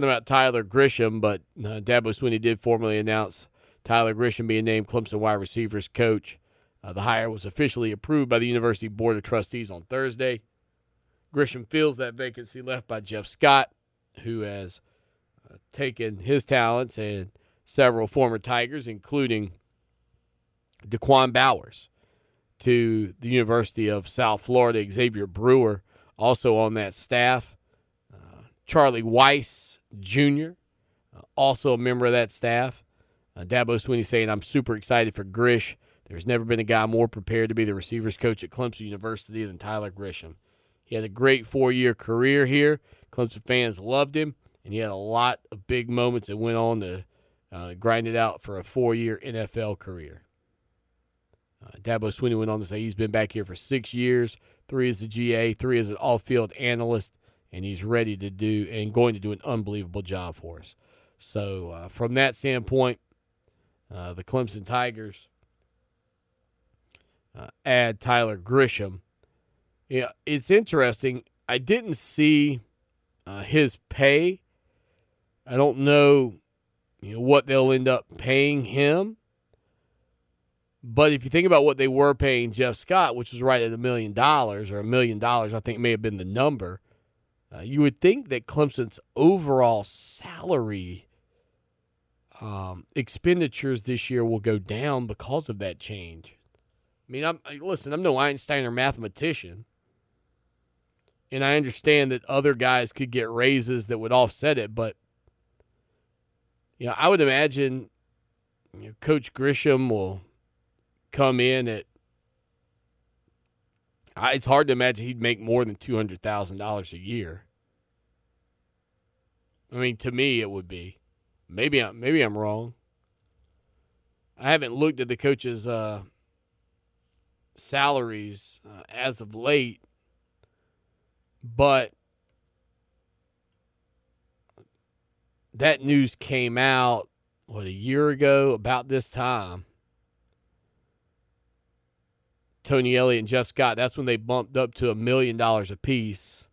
about Tyler Grisham, but Dabo Swinney did formally announce Tyler Grisham being named Clemson wide receivers coach. The hire was officially approved by the University Board of Trustees on Thursday. Grisham fills that vacancy left by Jeff Scott, who has taken his talents and several former Tigers, including Daquan Bowers, to the University of South Florida. Xavier Brewer also on that staff. Charlie Weiss Jr., also a member of that staff. Dabo Swinney saying, I'm super excited for Grish. There's never been a guy more prepared to be the receivers coach at Clemson University than Tyler Grisham. He had a great 4-year career here. Clemson fans loved him, and he had a lot of big moments and went on to grind it out for a 4-year NFL career. Dabo Swinney went on to say he's been back here for 6 years, 3 as a GA, 3 as an off-field analyst, and he's ready to do and going to do an unbelievable job for us. So from that standpoint, the Clemson Tigers add Tyler Grisham. Yeah, it's interesting. I didn't see his pay. I don't know, what they'll end up paying him. But if you think about what they were paying Jeff Scott, which was right at $1 million or $1 million, I think may have been the number, you would think that Clemson's overall salary expenditures this year will go down because of that change. mean, I'm no Einstein or mathematician. And I understand that other guys could get raises that would offset it, but you know, I would imagine Coach Grisham will come in at. It's hard to imagine he'd make more than $200,000 a year. I mean, to me, it would be. Maybe I'm wrong. I haven't looked at the coaches' salaries as of late. But that news came out, a year ago, about this time. Tony Elliott and Jeff Scott, that's when they bumped up to $1 million apiece.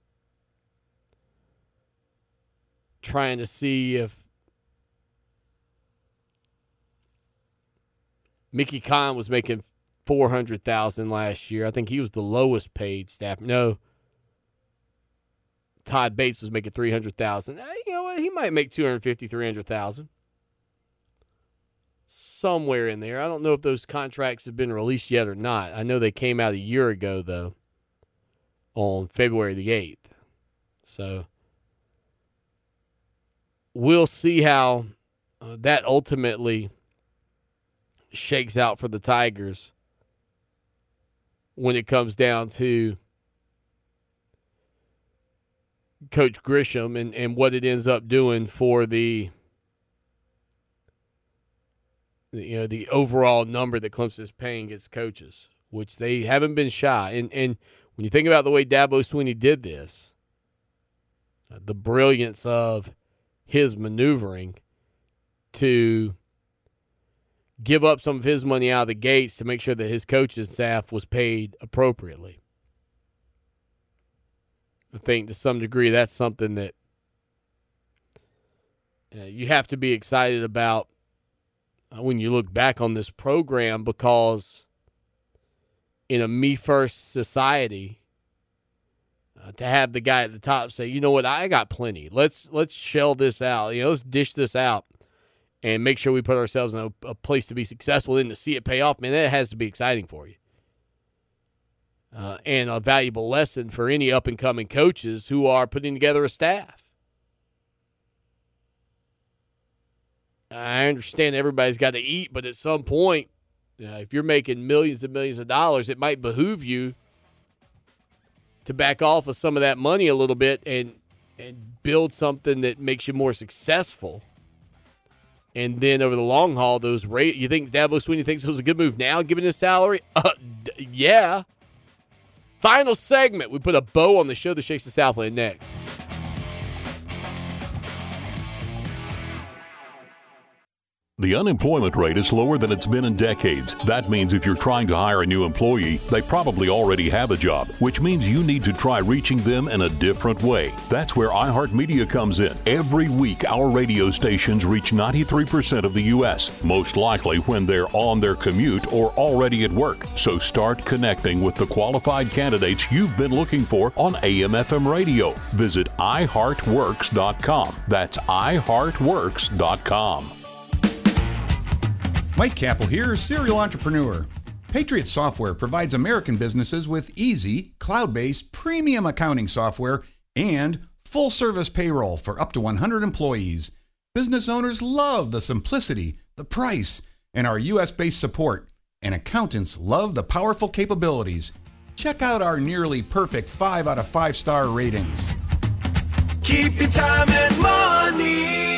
Trying to see if Mickey Kahn was making $400,000 last year. I think he was the lowest paid staff. No. Todd Bates was making $300,000. You know what? He might make $250,000, $300,000. Somewhere in there. I don't know if those contracts have been released yet or not. I know they came out a year ago, though, on February the 8th. So we'll see how that ultimately shakes out for the Tigers when it comes down to Coach Grisham and what it ends up doing for the overall number that Clemson is paying its coaches, which they haven't been shy. And when you think about the way Dabo Swinney did this, the brilliance of his maneuvering to give up some of his money out of the gates to make sure that his coaching staff was paid appropriately. I think to some degree that's something that you have to be excited about when you look back on this program, because in a me-first society, to have the guy at the top say, you know what, I got plenty. Let's shell this out. Let's dish this out and make sure we put ourselves in a place to be successful and to see it pay off. Man, that has to be exciting for you. And a valuable lesson for any up-and-coming coaches who are putting together a staff. I understand everybody's got to eat, but at some point, if you're making millions and millions of dollars, it might behoove you to back off of some of that money a little bit and build something that makes you more successful. And then over the long haul, you think Dabo Swinney thinks it was a good move now, given his salary? Yeah. Final segment. We put a bow on the show that shakes the Southland next. The unemployment rate is lower than it's been in decades. That means if you're trying to hire a new employee, they probably already have a job, which means you need to try reaching them in a different way. That's where iHeartMedia comes in. Every week, our radio stations reach 93% of the U.S., most likely when they're on their commute or already at work. So start connecting with the qualified candidates you've been looking for on AM/FM radio. Visit iHeartWorks.com. That's iHeartWorks.com. Mike Capel here, serial entrepreneur. Patriot Software provides American businesses with easy, cloud-based, premium accounting software and full-service payroll for up to 100 employees. Business owners love the simplicity, the price, and our U.S.-based support, and accountants love the powerful capabilities. Check out our nearly perfect 5 out of 5-star ratings. Keep your time and money.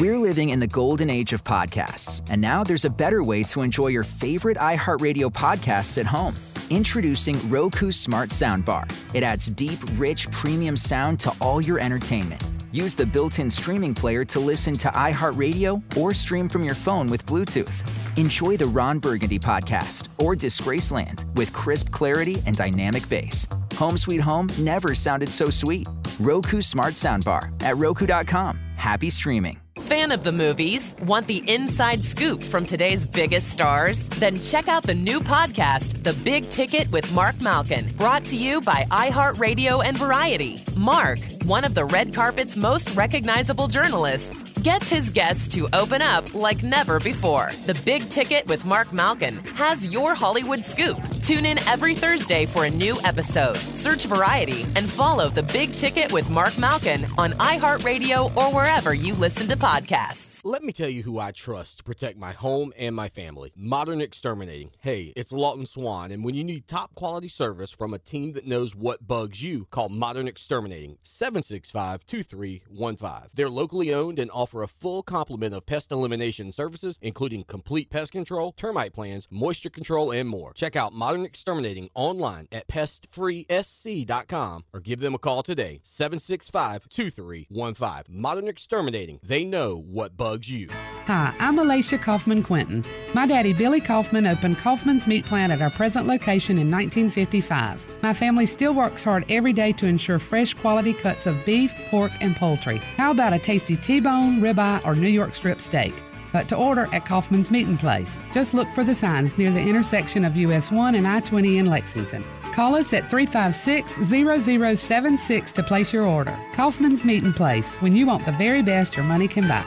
We're living in the golden age of podcasts, and now there's a better way to enjoy your favorite iHeartRadio podcasts at home. Introducing Roku Smart Soundbar. It adds deep, rich, premium sound to all your entertainment. Use the built-in streaming player to listen to iHeartRadio or stream from your phone with Bluetooth. Enjoy the Ron Burgundy podcast or Disgraceland with crisp clarity and dynamic bass. Home Sweet Home never sounded so sweet. Roku Smart Soundbar at Roku.com. Happy streaming. Fan of the movies? Want the inside scoop from today's biggest stars? Then check out the new podcast, The Big Ticket with Mark Malkin, brought to you by iHeartRadio and Variety. Mark one of the red carpet's most recognizable journalists, gets his guests to open up like never before. The Big Ticket with Mark Malkin has your Hollywood scoop. Tune in every Thursday for a new episode. Search Variety and follow The Big Ticket with Mark Malkin on iHeartRadio or wherever you listen to podcasts. Let me tell you who I trust to protect my home and my family. Modern Exterminating. Hey, it's Lawton Swan, and when you need top quality service from a team that knows what bugs you, call Modern Exterminating, 765-2315. They're locally owned and offer a full complement of pest elimination services, including complete pest control, termite plans, moisture control, and more. Check out Modern Exterminating online at pestfreesc.com or give them a call today, 765-2315. Modern Exterminating. They know what bugs you. Hi, I'm Alicia Kaufman Quentin. My daddy, Billy Kaufman, opened Kaufman's Meat Plant at our present location in 1955. My family still works hard every day to ensure fresh quality cuts of beef, pork, and poultry. How about a tasty T-bone, ribeye, or New York strip steak? But to order at Kaufman's Meat and Place. Just look for the signs near the intersection of US 1 and I-20 in Lexington. Call us at 356-0076 to place your order. Kaufman's Meat and Place, when you want the very best your money can buy.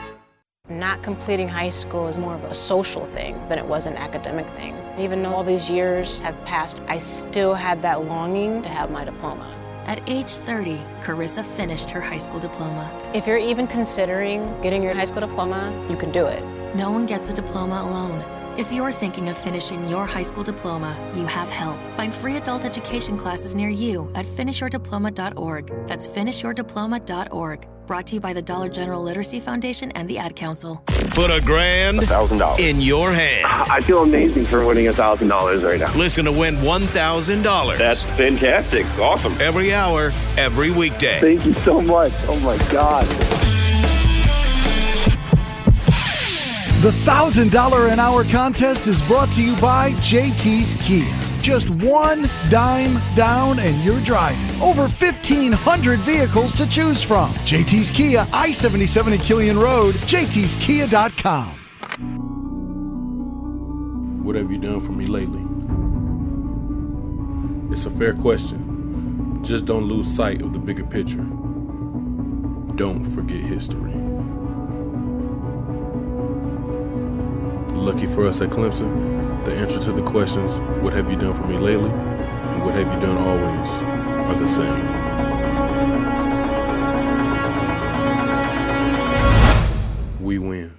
Not completing high school is more of a social thing than it was an academic thing. Even though all these years have passed, I still had that longing to have my diploma. At age 30, Carissa finished her high school diploma. If you're even considering getting your high school diploma, you can do it. No one gets a diploma alone. If you're thinking of finishing your high school diploma, you have help. Find free adult education classes near you at finishyourdiploma.org. That's finishyourdiploma.org. Brought to you by the Dollar General Literacy Foundation and the Ad Council. Put $1,000 in your hand. I feel amazing for winning $1,000 right now. Listen to win $1,000. That's fantastic. Awesome. Every hour, every weekday. Thank you so much. Oh, my God. The $1,000 an hour contest is brought to you by JT's Kia. Just one dime down and you're driving. Over 1,500 vehicles to choose from. JT's Kia, I-77 and Killian Road, jtskia.com. What have you done for me lately? It's a fair question. Just don't lose sight of the bigger picture. Don't forget history. Lucky for us at Clemson, the answer to the questions, what have you done for me lately, and what have you done always, are the same. We win.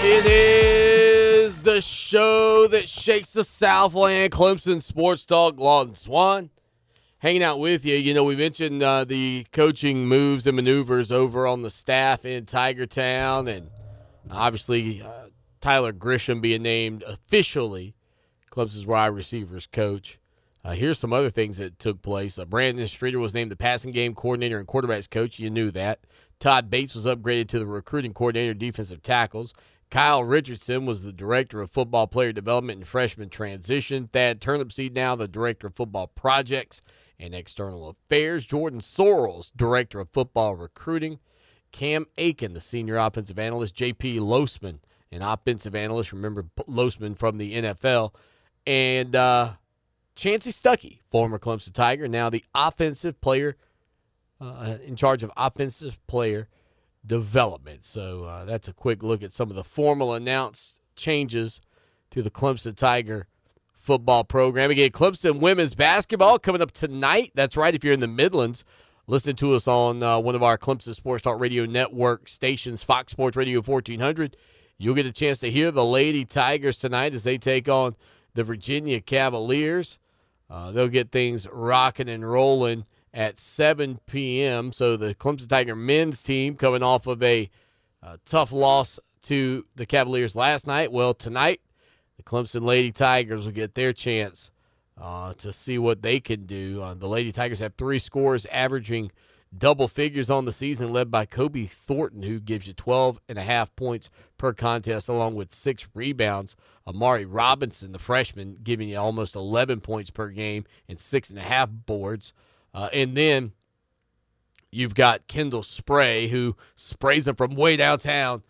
It is the show that shakes the Southland, Clemson Sports Talk, Lawton Swan. Hanging out with you. You know, we mentioned the coaching moves and maneuvers over on the staff in Tiger Town, and obviously Tyler Grisham being named officially Clemson's wide receivers coach. Here's some other things that took place. Brandon Streeter was named the passing game coordinator and quarterbacks coach. You knew that. Todd Bates was upgraded to the recruiting coordinator, defensive tackles. Kyle Richardson was the director of football player development and freshman transition. Thad Turnipseed now the director of football projects and external affairs. Jordan Sorrells, director of football recruiting. Cam Aiken, the senior offensive analyst. J.P. Losman, an offensive analyst. Remember Losman from the NFL. And Chancey Stuckey, former Clemson Tiger, now the offensive player in charge of offensive player development. So that's a quick look at some of the formal announced changes to the Clemson Tiger football program. Again, Clemson women's basketball coming up tonight. That's right, if you're in the Midlands, listen to us on one of our Clemson Sports Talk Radio Network stations, Fox Sports Radio 1400. You'll get a chance to hear the Lady Tigers tonight as they take on the Virginia Cavaliers. They'll get things rocking and rolling at 7 p.m. So the Clemson Tiger men's team coming off of a tough loss to the Cavaliers last night. Well, tonight, the Clemson Lady Tigers will get their chance to see what they can do. The Lady Tigers have three scorers averaging double figures on the season, led by Kobe Thornton, who gives you 12.5 points per contest, along with 6 rebounds. Amari Robinson, the freshman, giving you almost 11 points per game and 6.5 boards. And then you've got Kendall Spray, who sprays them from way downtown,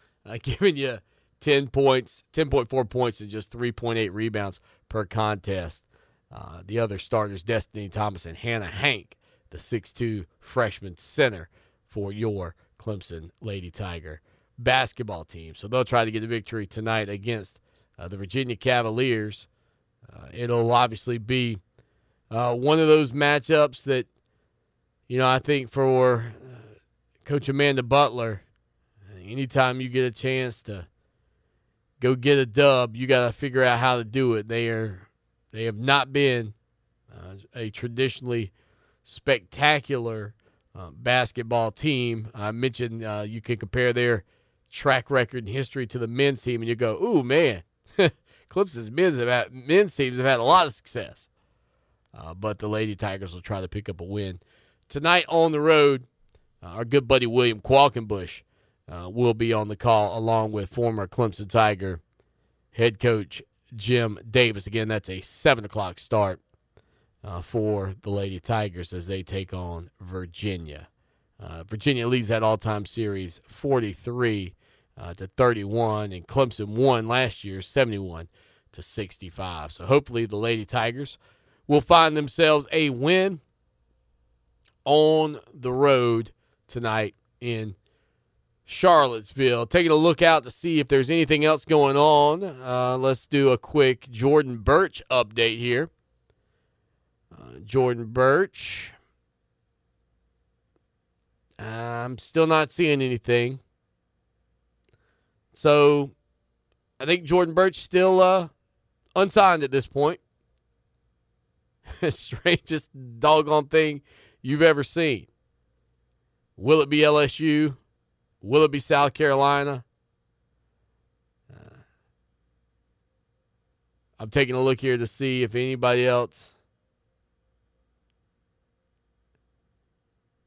giving you 10 points, 10.4 points and just 3.8 rebounds per contest. The other starters, Destiny Thomas and Hannah Hank, the 6'2 freshman center for your Clemson Lady Tiger basketball team. So they'll try to get the victory tonight against the Virginia Cavaliers. It'll obviously be one of those matchups that, you know, I think for Coach Amanda Butler, anytime you get a chance to go get a dub, you got to figure out how to do it. They have not been a traditionally spectacular basketball team. I mentioned you can compare their track record and history to the men's team, and you go, ooh, man, Clemson's men's teams have had a lot of success. But the Lady Tigers will try to pick up a win tonight on the road. Our good buddy William Qualkenbush will be on the call, along with former Clemson Tiger head coach Jim Davis. Again, that's a 7 o'clock start for the Lady Tigers as they take on Virginia. Virginia leads that all-time series 43 to 31, and Clemson won last year 71 to 65. So hopefully the Lady Tigers will find themselves a win on the road tonight in Charlottesville. Taking a look out to see if there's anything else going on. Let's do a quick Jordan Burch update here. Jordan Burch. I'm still not seeing anything. So I think Jordan Burch still unsigned at this point. Strangest doggone thing you've ever seen. Will it be LSU? Will it be South Carolina? I'm taking a look here to see if anybody else.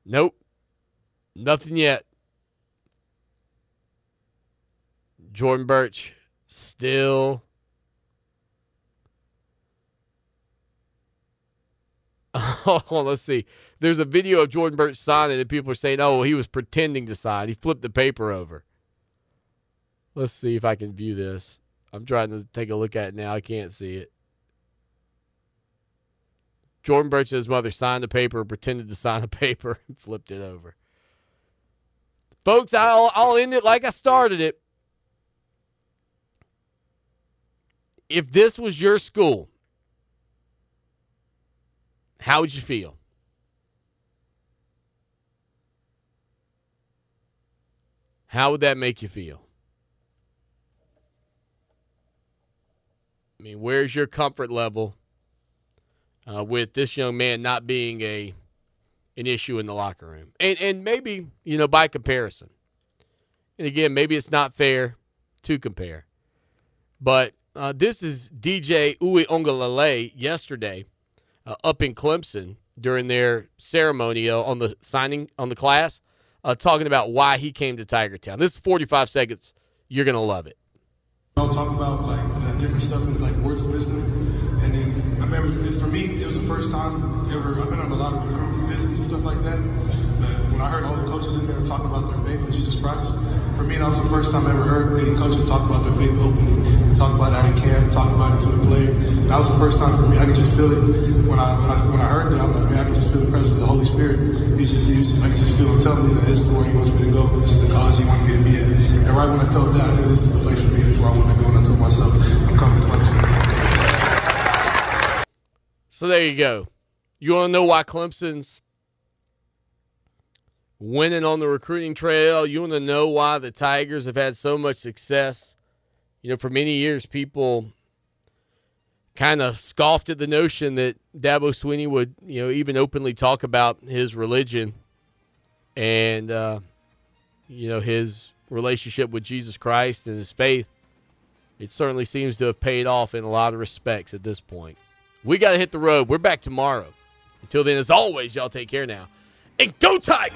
Nope. Nothing yet. Jordan Burch still oh, let's see. There's a video of Jordan Burch signing and people are saying, oh, well, he was pretending to sign. He flipped the paper over. Let's see if I can view this. I'm trying to take a look at it now. I can't see it. Jordan Burch and his mother signed the paper, pretended to sign a paper, and flipped it over. Folks, I'll end it like I started it. If this was your school, how would you feel? How would that make you feel? I mean, where's your comfort level with this young man not being an issue in the locker room? And maybe, you know, by comparison. And again, maybe it's not fair to compare. But this is DJ Uiagalelei yesterday. Up in Clemson during their ceremony on the signing on the class, talking about why he came to Tiger Town. This is 45 seconds. You're going to love it. We all talk about like different stuff as like words of wisdom. And then I remember for me, it was the first time ever. I've been on a lot of recruitment visits and stuff like that. But when I heard all the coaches in there talking about their faith in Jesus Christ, for me, that was the first time I ever heard any coaches talk about their faith openly. Talk about it out in camp, talk about it to the player. That was the first time for me. I could just feel it when I heard that. I'm like, man, I could just feel the presence of the Holy Spirit. I could just feel him telling me that this is where he wants me to go. This is the college he wanted me to be at. And right when I felt that, I knew this is the place for me. This is where I want to go. And I told myself, I'm coming to Clemson. So there you go. You want to know why Clemson's winning on the recruiting trail? You want to know why the Tigers have had so much success? You know, for many years, people kind of scoffed at the notion that Dabo Swinney would, you know, even openly talk about his religion and, you know, his relationship with Jesus Christ and his faith. It certainly seems to have paid off in a lot of respects at this point. We got to hit the road. We're back tomorrow. Until then, as always, y'all take care now. And go Tigers!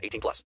18+.